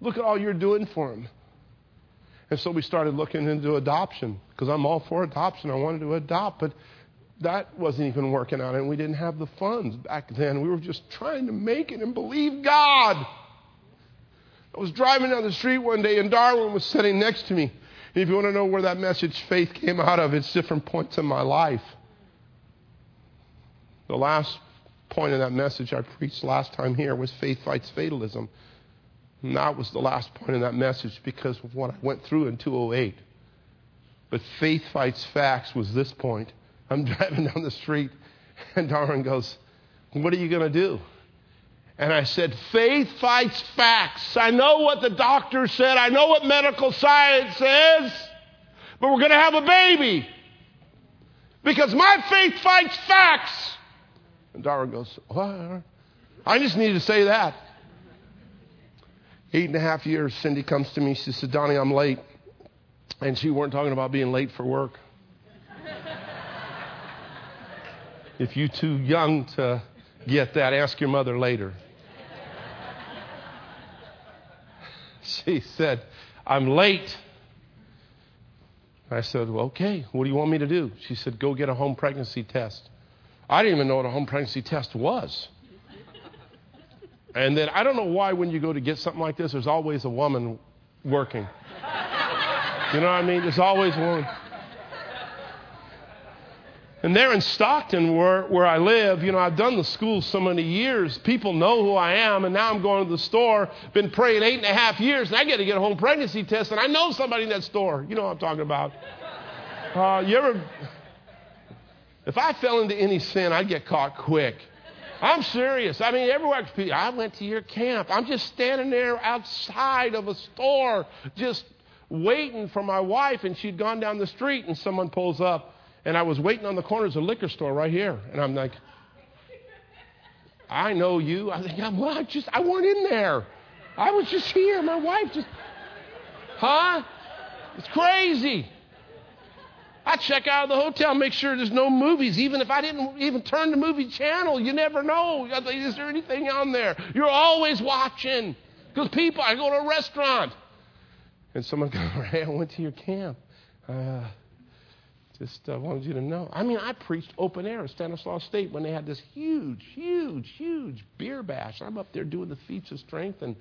Look at all you're doing for him. And so we started looking into adoption, because I'm all for adoption. I wanted to adopt, but that wasn't even working out, and we didn't have the funds back then. We were just trying to make it and believe God. I was driving down the street one day, and Darwin was sitting next to me. And if you want to know where that message, faith, came out of, it's different points in my life. The last point of that message I preached last time here was faith fights fatalism. And that was the last point in that message because of what I went through in two thousand eight. But faith fights facts was this point. I'm driving down the street, and Darwin goes, what are you going to do? And I said, faith fights facts. I know what the doctor said. I know what medical science says. But we're going to have a baby because my faith fights facts. And Darwin goes, what? I just need to say that. Eight and a half years, Cindy comes to me. She said, Donnie, I'm late. And she weren't talking about being late for work. If you're too young to get that, ask your mother later. She said, I'm late. I said, well, okay, what do you want me to do? She said, go get a home pregnancy test. I didn't even know what a home pregnancy test was. And then I don't know why when you go to get something like this, there's always a woman working. You know what I mean? There's always one. And there in Stockton, where, where I live, you know, I've done the school so many years. People know who I am, and now I'm going to the store. Been praying eight and a half years, and I get to get a home pregnancy test, and I know somebody in that store. You know what I'm talking about. Uh, you ever? If I fell into any sin, I'd get caught quick. I'm serious. I mean, everywhere. I went to your camp. I'm just standing there outside of a store, just waiting for my wife, and she'd gone down the street, and someone pulls up. And I was waiting on the corner of a liquor store right here. And I'm like, I know you. I think I'm well, I just I weren't in there. I was just here. My wife just Huh? It's crazy. I check out of the hotel, make sure there's no movies, even if I didn't even turn the movie channel. You never know. Is there anything on there? You're always watching. Because people, I go to a restaurant. And someone goes, hey, I went to your camp. Uh Just uh, wanted you to know. I mean, I preached open air at Stanislaus State when they had this huge, huge, huge beer bash. I'm up there doing the feats of strength, and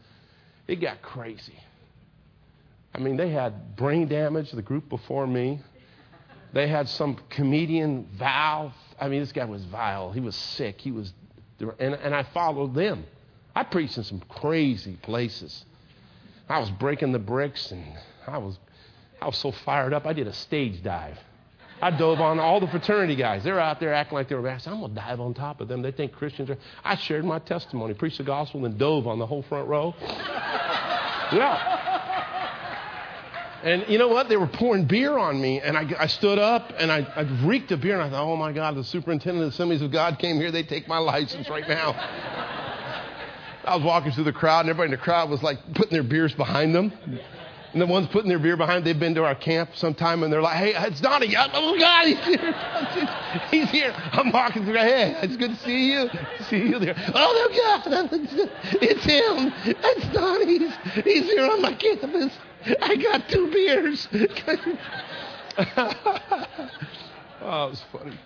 it got crazy. I mean, they had brain damage, the group before me. They had some comedian, Val. I mean, this guy was vile. He was sick. He was, and, and I followed them. I preached in some crazy places. I was breaking the bricks, and I was, I was so fired up, I did a stage dive. I dove on all the fraternity guys. They're out there acting like they were bastards. I'm going to dive on top of them. They think Christians are... I shared my testimony, preached the gospel, and dove on the whole front row. Yeah. And you know what? They were pouring beer on me, and I, I stood up, and I, I reeked of beer, and I thought, oh, my God, the superintendent of the Assemblies of God came here. They take my license right now. I was walking through the crowd, and everybody in the crowd was, like, putting their beers behind them. And the ones putting their beer behind, they've been to our camp sometime, and they're like, hey, it's Donnie. Oh, God, he's here. He's here. I'm walking through. Hey, it's good to see you. See you there. Oh, no, God. It's him. It's Donnie. He's, he's here on my campus. I got two beers. Oh, it was funny.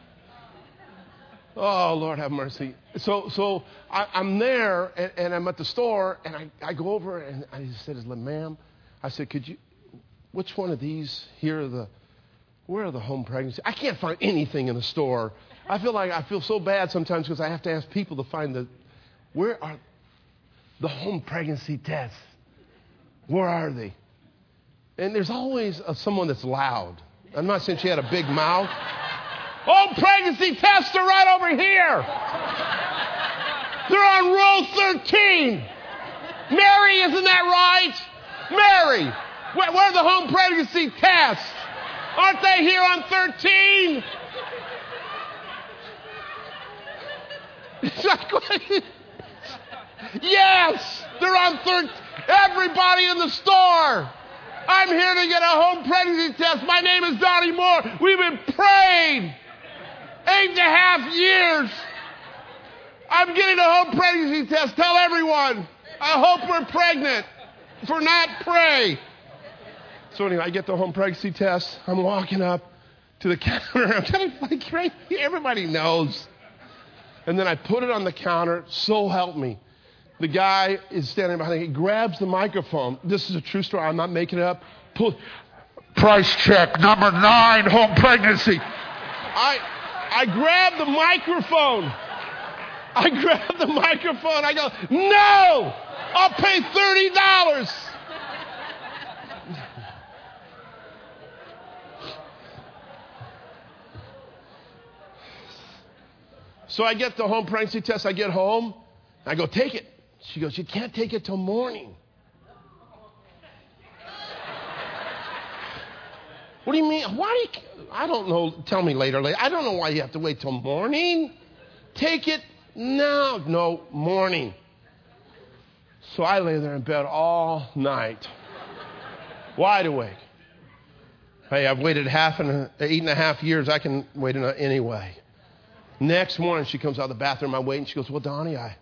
Oh, Lord, have mercy. So so I, I'm there, and, and I'm at the store, and I, I go over, and I said, ma'am, I said, could you, which one of these here are the, where are the home pregnancy? I can't find anything in the store. I feel like I feel so bad sometimes because I have to ask people to find the, where are the home pregnancy tests? Where are they? And there's always a, someone that's loud. I'm not saying she had a big mouth. Home pregnancy tests are right over here. They're on row thirteen. Mary, isn't that right? Mary, Where, where are the home pregnancy tests? Aren't they here on thirteen? It's like, yes, they're on thirteen. Everybody in the store. I'm here to get a home pregnancy test. My name is Donnie Moore. We've been praying eight and a half years. I'm getting a home pregnancy test. Tell everyone. I hope we're pregnant. If we're not, pray. So anyway, I get the home pregnancy test. I'm walking up to the counter. I'm kind of like, right? Everybody knows. And then I put it on the counter. So help me. The guy is standing behind me. He grabs the microphone. This is a true story. I'm not making it up. Pull. Price check number nine, home pregnancy. I I grab the microphone. I grab the microphone. I go, no, I'll pay thirty dollars. So I get the home pregnancy test. I get home. I go, take it. She goes, you can't take it till morning. What do you mean? Why do you, I don't know. Tell me later, later. I don't know why you have to wait till morning. Take it now. No, morning. So I lay there in bed all night. Wide awake. Hey, I've waited half an, eight and a half years. I can wait anyway. Next morning, she comes out of the bathroom. I wait, and she goes, well, Donnie, I...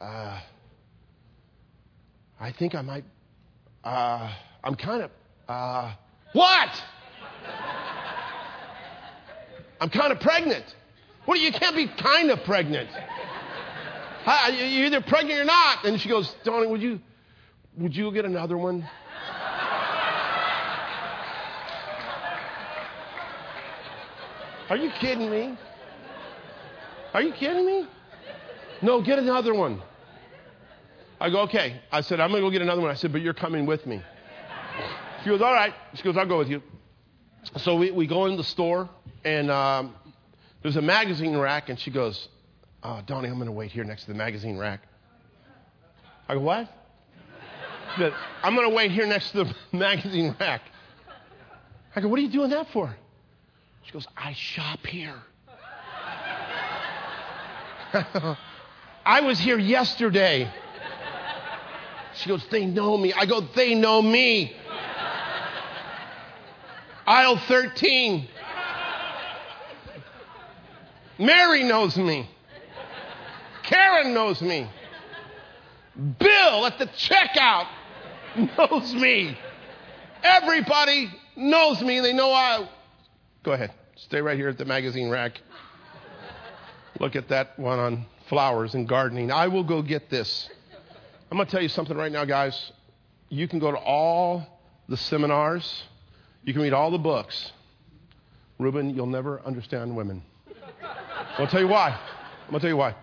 Uh, I think I might, uh, I'm kind of, uh, what? I'm kind of pregnant. What? You can't be kind of pregnant. Hi, you're either pregnant or not. And she goes, Donnie, would you, would you get another one? Are you kidding me? Are you kidding me? No, get another one. I go, okay. I said, I'm going to go get another one. I said, but you're coming with me. She goes, all right. She goes, I'll go with you. So we, we go in the store, and um, there's a magazine rack, and she goes, oh, Donnie, I'm going to wait here next to the magazine rack. I go, what? She goes, I'm going to wait here next to the magazine rack. I go, what are you doing that for? She goes, I shop here. I was here yesterday. She goes, they know me. I go, they know me. Aisle thirteen. Mary knows me. Karen knows me. Bill at the checkout knows me. Everybody knows me. They know I... Go ahead. Stay right here at the magazine rack. Look at that one on flowers and gardening. I will go get this. I'm going to tell you something right now, guys. You can go to all the seminars. You can read all the books. Reuben, you'll never understand women. I'll tell you why. I'm going to tell you why.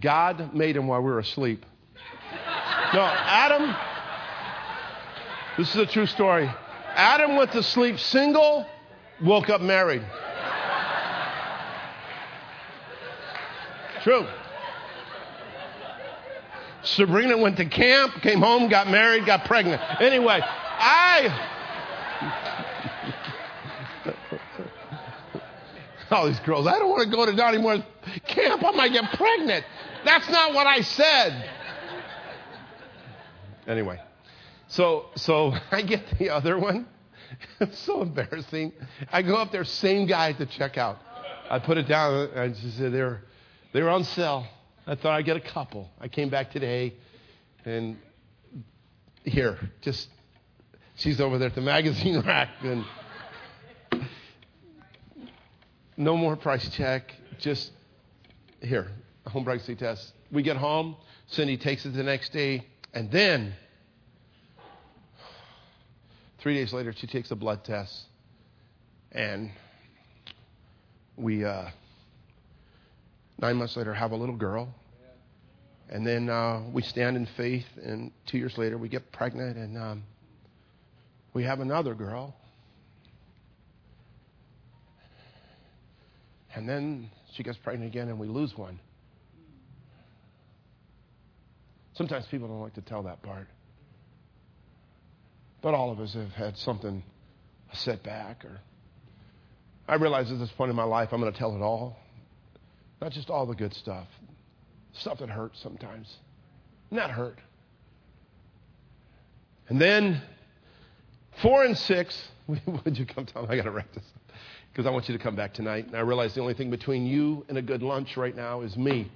God made him while we were asleep. No, Adam, this is a true story. Adam went to sleep single, woke up married. True. Sabrina went to camp, came home, got married, got pregnant. Anyway, I... all these girls, I don't want to go to Donnie Moore's camp. I might get pregnant. That's not what I said. Anyway, so so I get the other one. It's so embarrassing. I go up there, same guy at the checkout. I put it down, and she said, there... they were on sale. I thought I'd get a couple. I came back today, and here, just, she's over there at the magazine rack, and no more price check, just here, a home pregnancy test. We get home, Cindy takes it the next day, and then, three days later, she takes a blood test, and we, uh, Nine months later, have a little girl. And then uh, we stand in faith. And two years later, we get pregnant. And um, we have another girl. And then she gets pregnant again, and we lose one. Sometimes people don't like to tell that part. But all of us have had something, a setback. Or I realize at this point in my life, I'm going to tell it all. Not just all the good stuff. Stuff that hurts sometimes. And that hurt. And then four and six. Would you come, Tom? I got to wrap this up because I want you to come back tonight. And I realize the only thing between you and a good lunch right now is me.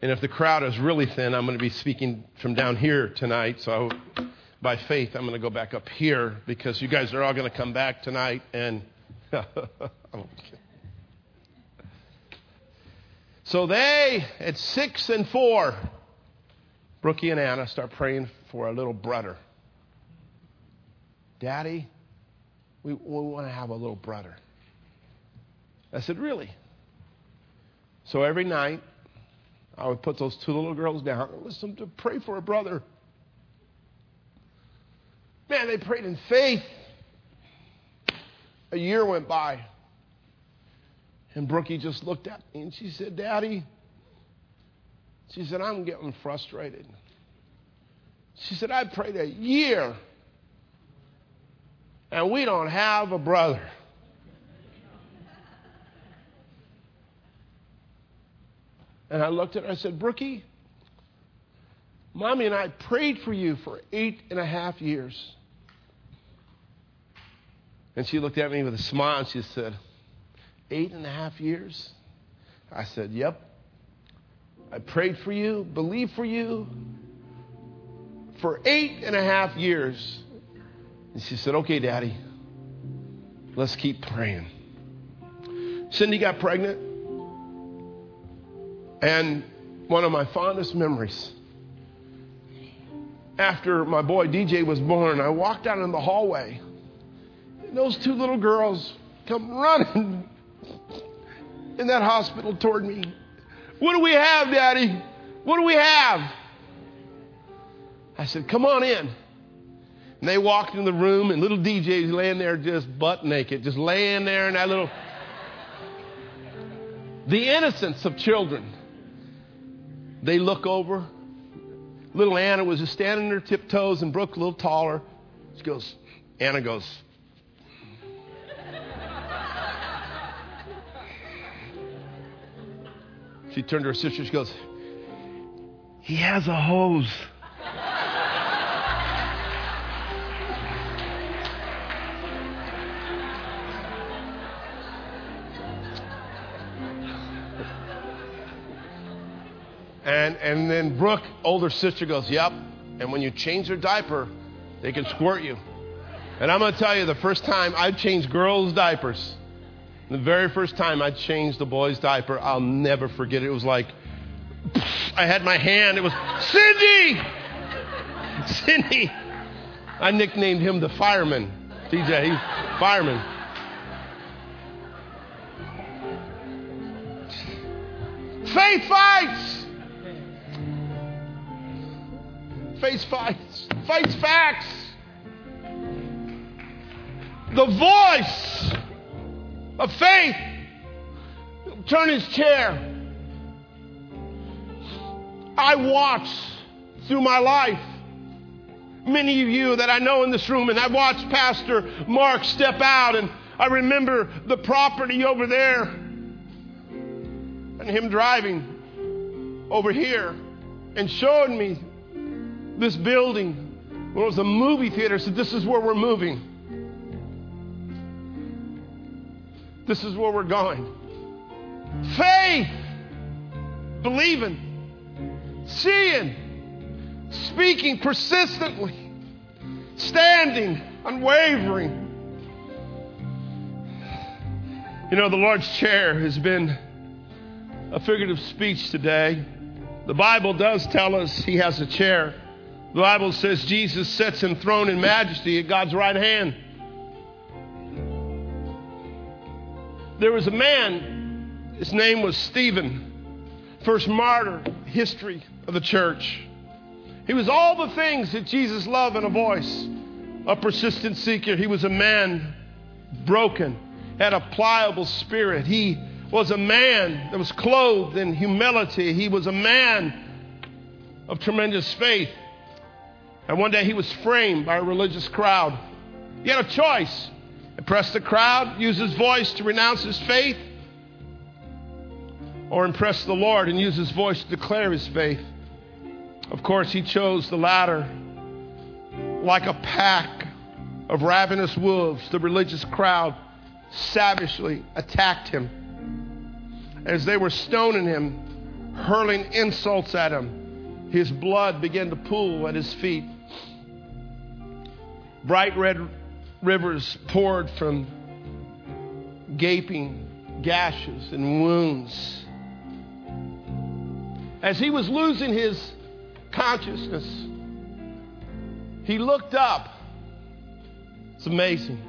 And if the crowd is really thin, I'm going to be speaking from down here tonight. So by faith, I'm going to go back up here because you guys are all going to come back tonight. And so they, at six and four, Brookie and Anna start praying for our little brother. Daddy, we, we want to have a little brother. I said, really? So every night, I would put those two little girls down and listen to pray for a brother. Man, they prayed in faith. A year went by. And Brookie just looked at me and she said, Daddy, she said, I'm getting frustrated. She said, I prayed a year and we don't have a brother. And I looked at her, I said, Brookie, Mommy and I prayed for you for eight and a half years. And she looked at me with a smile and she said, eight and a half years? I said, yep. I prayed for you, believed for you for eight and a half years. And she said, okay, Daddy, let's keep praying. Cindy got pregnant. And one of my fondest memories, after my boy D J was born, I walked out in the hallway, and those two little girls come running in that hospital toward me. What do we have, Daddy? What do we have? I said, come on in. And they walked in the room, and little D J's laying there just butt naked, just laying there in that little... The innocence of children. They look over. Little Anna was just standing there tiptoes, and Brooke, a little taller. She goes, Anna goes. She turned to her sister. She goes, he has a hose. And and then Brooke, older sister, goes, yep. And when you change their diaper, they can squirt you. And I'm going to tell you, the first time I changed girls' diapers, the very first time I changed the boy's diaper, I'll never forget it. It was like, I had my hand. It was, Cindy! Cindy! I nicknamed him the fireman. D J, he's fireman. Faith fights! Face fights, fights facts. The voice of faith will turn his chair. I watch through my life many of you that I know in this room, and I watched Pastor Mark step out, and I remember the property over there and him driving over here and showed me this building, when it was a movie theater, said, this is where we're moving. This is where we're going. Faith, believing, seeing, speaking persistently, standing, unwavering. You know, the Lord's chair has been a figurative speech today. The Bible does tell us he has a chair. The Bible says Jesus sits enthroned in majesty at God's right hand. There was a man, his name was Stephen, first martyr history of the church. He was all the things that Jesus loved in a voice, a persistent seeker. He was a man broken, had a pliable spirit. He was a man that was clothed in humility. He was a man of tremendous faith. And one day he was framed by a religious crowd. He had a choice. Impress the crowd, use his voice to renounce his faith, or impress the Lord and use his voice to declare his faith. Of course, he chose the latter. Like a pack of ravenous wolves, the religious crowd savagely attacked him. As they were stoning him, hurling insults at him, his blood began to pool at his feet. Bright red rivers poured from gaping gashes and wounds. As he was losing his consciousness, he looked up. It's amazing.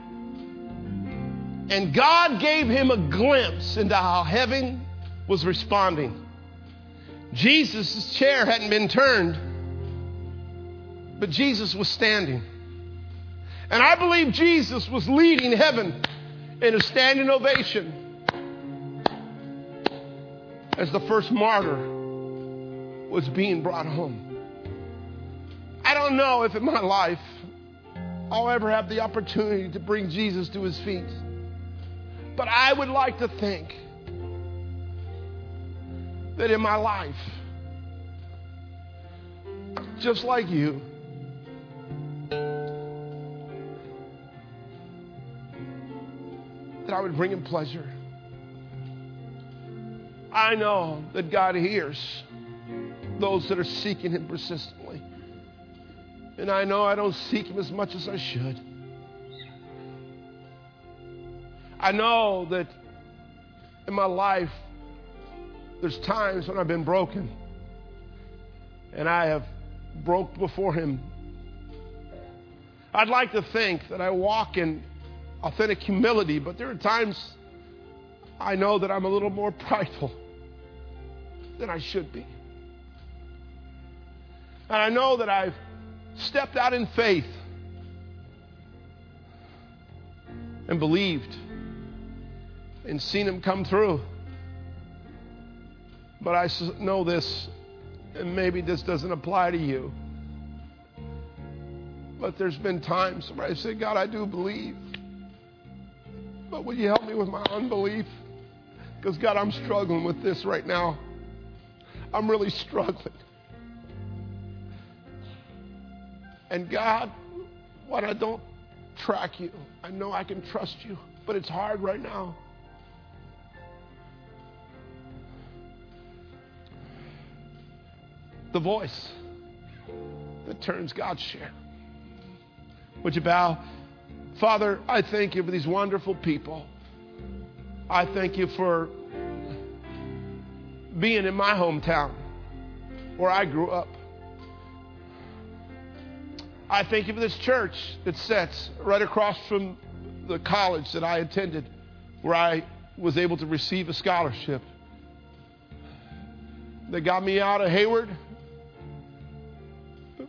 And God gave him a glimpse into how heaven was responding. Jesus' chair hadn't been turned, but Jesus was standing. And I believe Jesus was leading heaven in a standing ovation as the first martyr was being brought home. I don't know if in my life I'll ever have the opportunity to bring Jesus to his feet. But I would like to think that in my life, just like you, that I would bring him pleasure. I know that God hears those that are seeking him persistently. And I know I don't seek him as much as I should. I know that in my life, there's times when I've been broken. And I have broke before him. I'd like to think that I walk in authentic humility, but there are times I know that I'm a little more prideful than I should be. And I know that I've stepped out in faith and believed and seen him come through. But I know this, and maybe this doesn't apply to you, but there's been times where I said, God, I do believe, but will you help me with my unbelief? Because, God, I'm struggling with this right now. I'm really struggling. And, God, what I don't track you, I know I can trust you, but it's hard right now. The voice that turns God's share. Would you bow? Father, I thank you for these wonderful people. I thank you for being in my hometown where I grew up. I thank you for this church that sits right across from the college that I attended, where I was able to receive a scholarship that got me out of Hayward.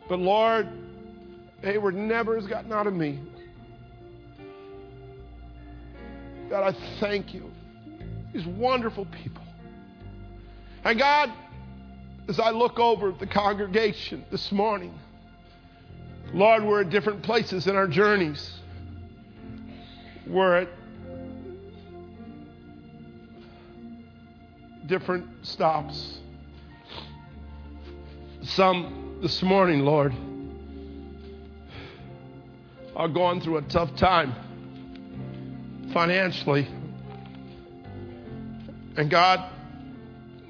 But Lord, Hayward never has gotten out of me. God, I thank you. These wonderful people. And God, as I look over the congregation this morning, Lord, we're at different places in our journeys. We're at different stops. Some this morning, Lord, are going through a tough time financially. And God,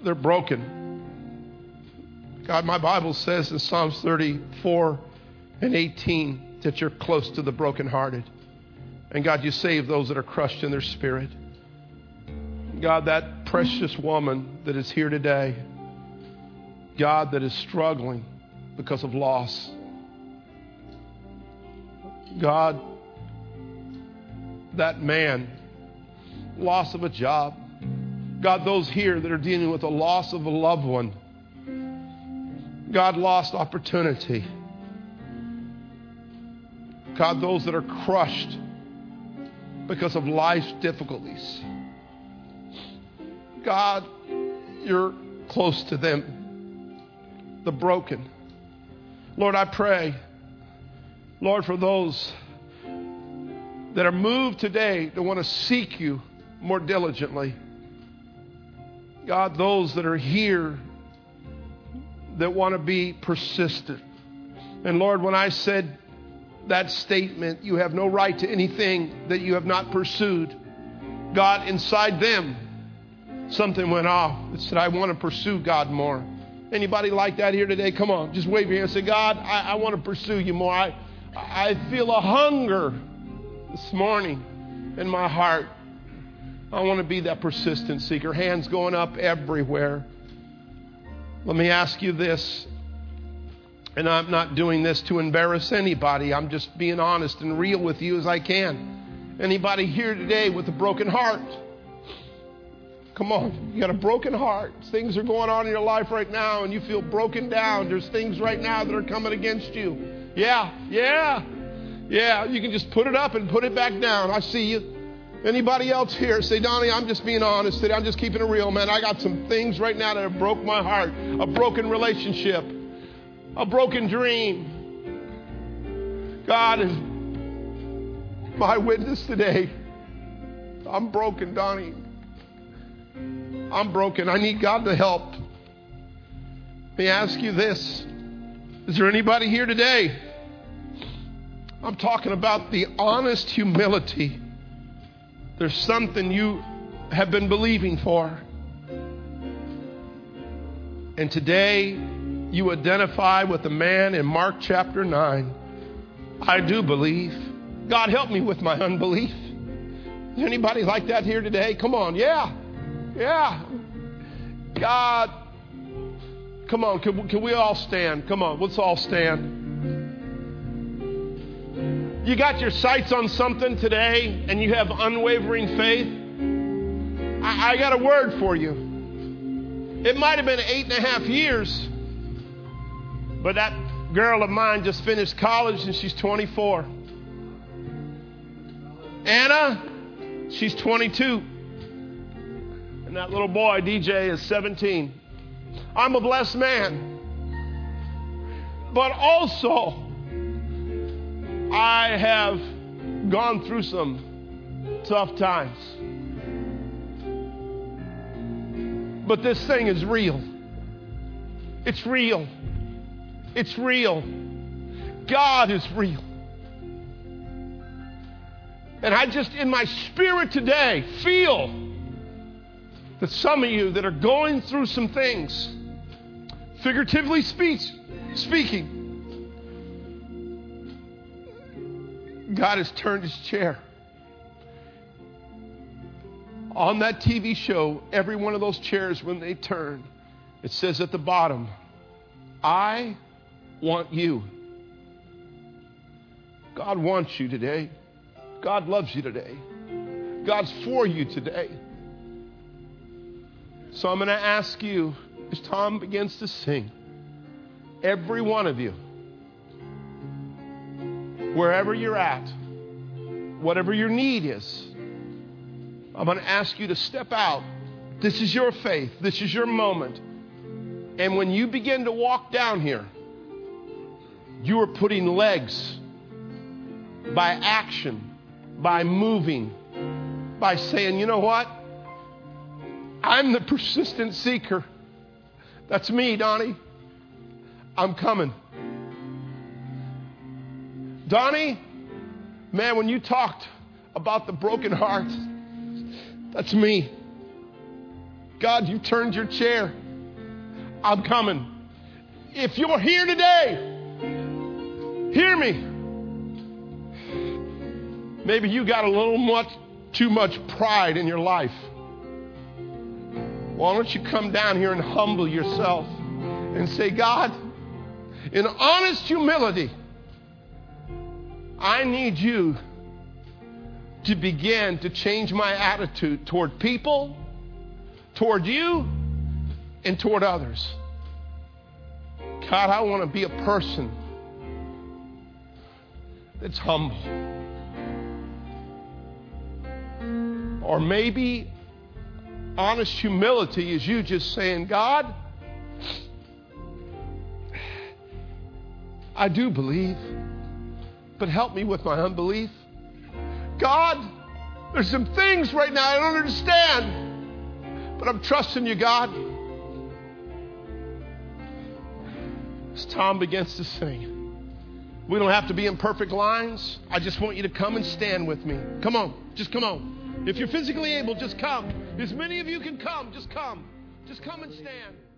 they're broken. God, my Bible says in Psalms thirty-four and eighteen that you're close to the brokenhearted. And God, you save those that are crushed in their spirit. God, that precious woman that is here today, God, that is struggling because of loss. God, that man, loss of a job. God, those here that are dealing with the loss of a loved one. God, lost opportunity. God, those that are crushed because of life's difficulties. God, you're close to them, the broken. Lord, I pray, Lord, for those that are moved today to want to seek you more diligently. God, those that are here that want to be persistent. And Lord, when I said that statement, you have no right to anything that you have not pursued, God, inside them, something went off. It said, I want to pursue God more. Anybody like that here today? Come on, just wave your hand and say, God, I, I want to pursue you more. I, I feel a hunger this morning in my heart. I want to be that persistent seeker. Hands going up everywhere. Let me ask you this, and I'm not doing this to embarrass anybody. I'm just being honest and real with you as I can. Anybody here today with a broken heart? Come on, you got a broken heart. Things are going on in your life right now, and you feel broken down. There's things right now that are coming against you. Yeah, yeah, yeah. You can just put it up and put it back down. I see you. Anybody else here say, Donnie, I'm just being honest today. I'm just keeping it real, man. I got some things right now that have broke my heart. A broken relationship. A broken dream. God is my witness today. I'm broken, Donnie. I'm broken. I need God to help. Let me ask you this. Is there anybody here today? I'm talking about the honest humility. There's something you have been believing for. And today, you identify with the man in Mark chapter nine. I do believe. God, help me with my unbelief. Is there anybody like that here today? Come on. Yeah. Yeah. God. Come on. Can, can we all stand? Come on. Let's all stand. You got your sights on something today and you have unwavering faith, I, I got a word for you. It might have been eight and a half years, but that girl of mine just finished college and she's twenty-four. Anna, she's twenty-two. And that little boy, D J, is seventeen. I'm a blessed man. But also, I have gone through some tough times. But this thing is real. It's real. It's real. God is real. And I just, in my spirit today, feel that some of you that are going through some things, figuratively speech, speaking, God has turned his chair. On that T V show, every one of those chairs, when they turn, it says at the bottom, I want you. God wants you today. God loves you today. God's for you today. So I'm going to ask you, as Tom begins to sing, every one of you, wherever you're at, whatever your need is, I'm going to ask you to step out. This is your faith. This is your moment. And when you begin to walk down here, you are putting legs by action, by moving, by saying, you know what? I'm the persistent seeker. That's me, Donnie. I'm coming. Donnie, man, when you talked about the broken heart, that's me. God, you turned your chair. I'm coming. If you're here today, hear me. Maybe you got a little much, too much pride in your life. Why don't you come down here and humble yourself and say, God, in honest humility, I need you to begin to change my attitude toward people, toward you, and toward others. God, I want to be a person that's humble. Or maybe honest humility is you just saying, God, I do believe, but help me with my unbelief. God, there's some things right now I don't understand, but I'm trusting you, God. As Tom begins to sing, we don't have to be in perfect lines. I just want you to come and stand with me. Come on, just come on. If you're physically able, just come. As many of you can come, just come. Just come and stand.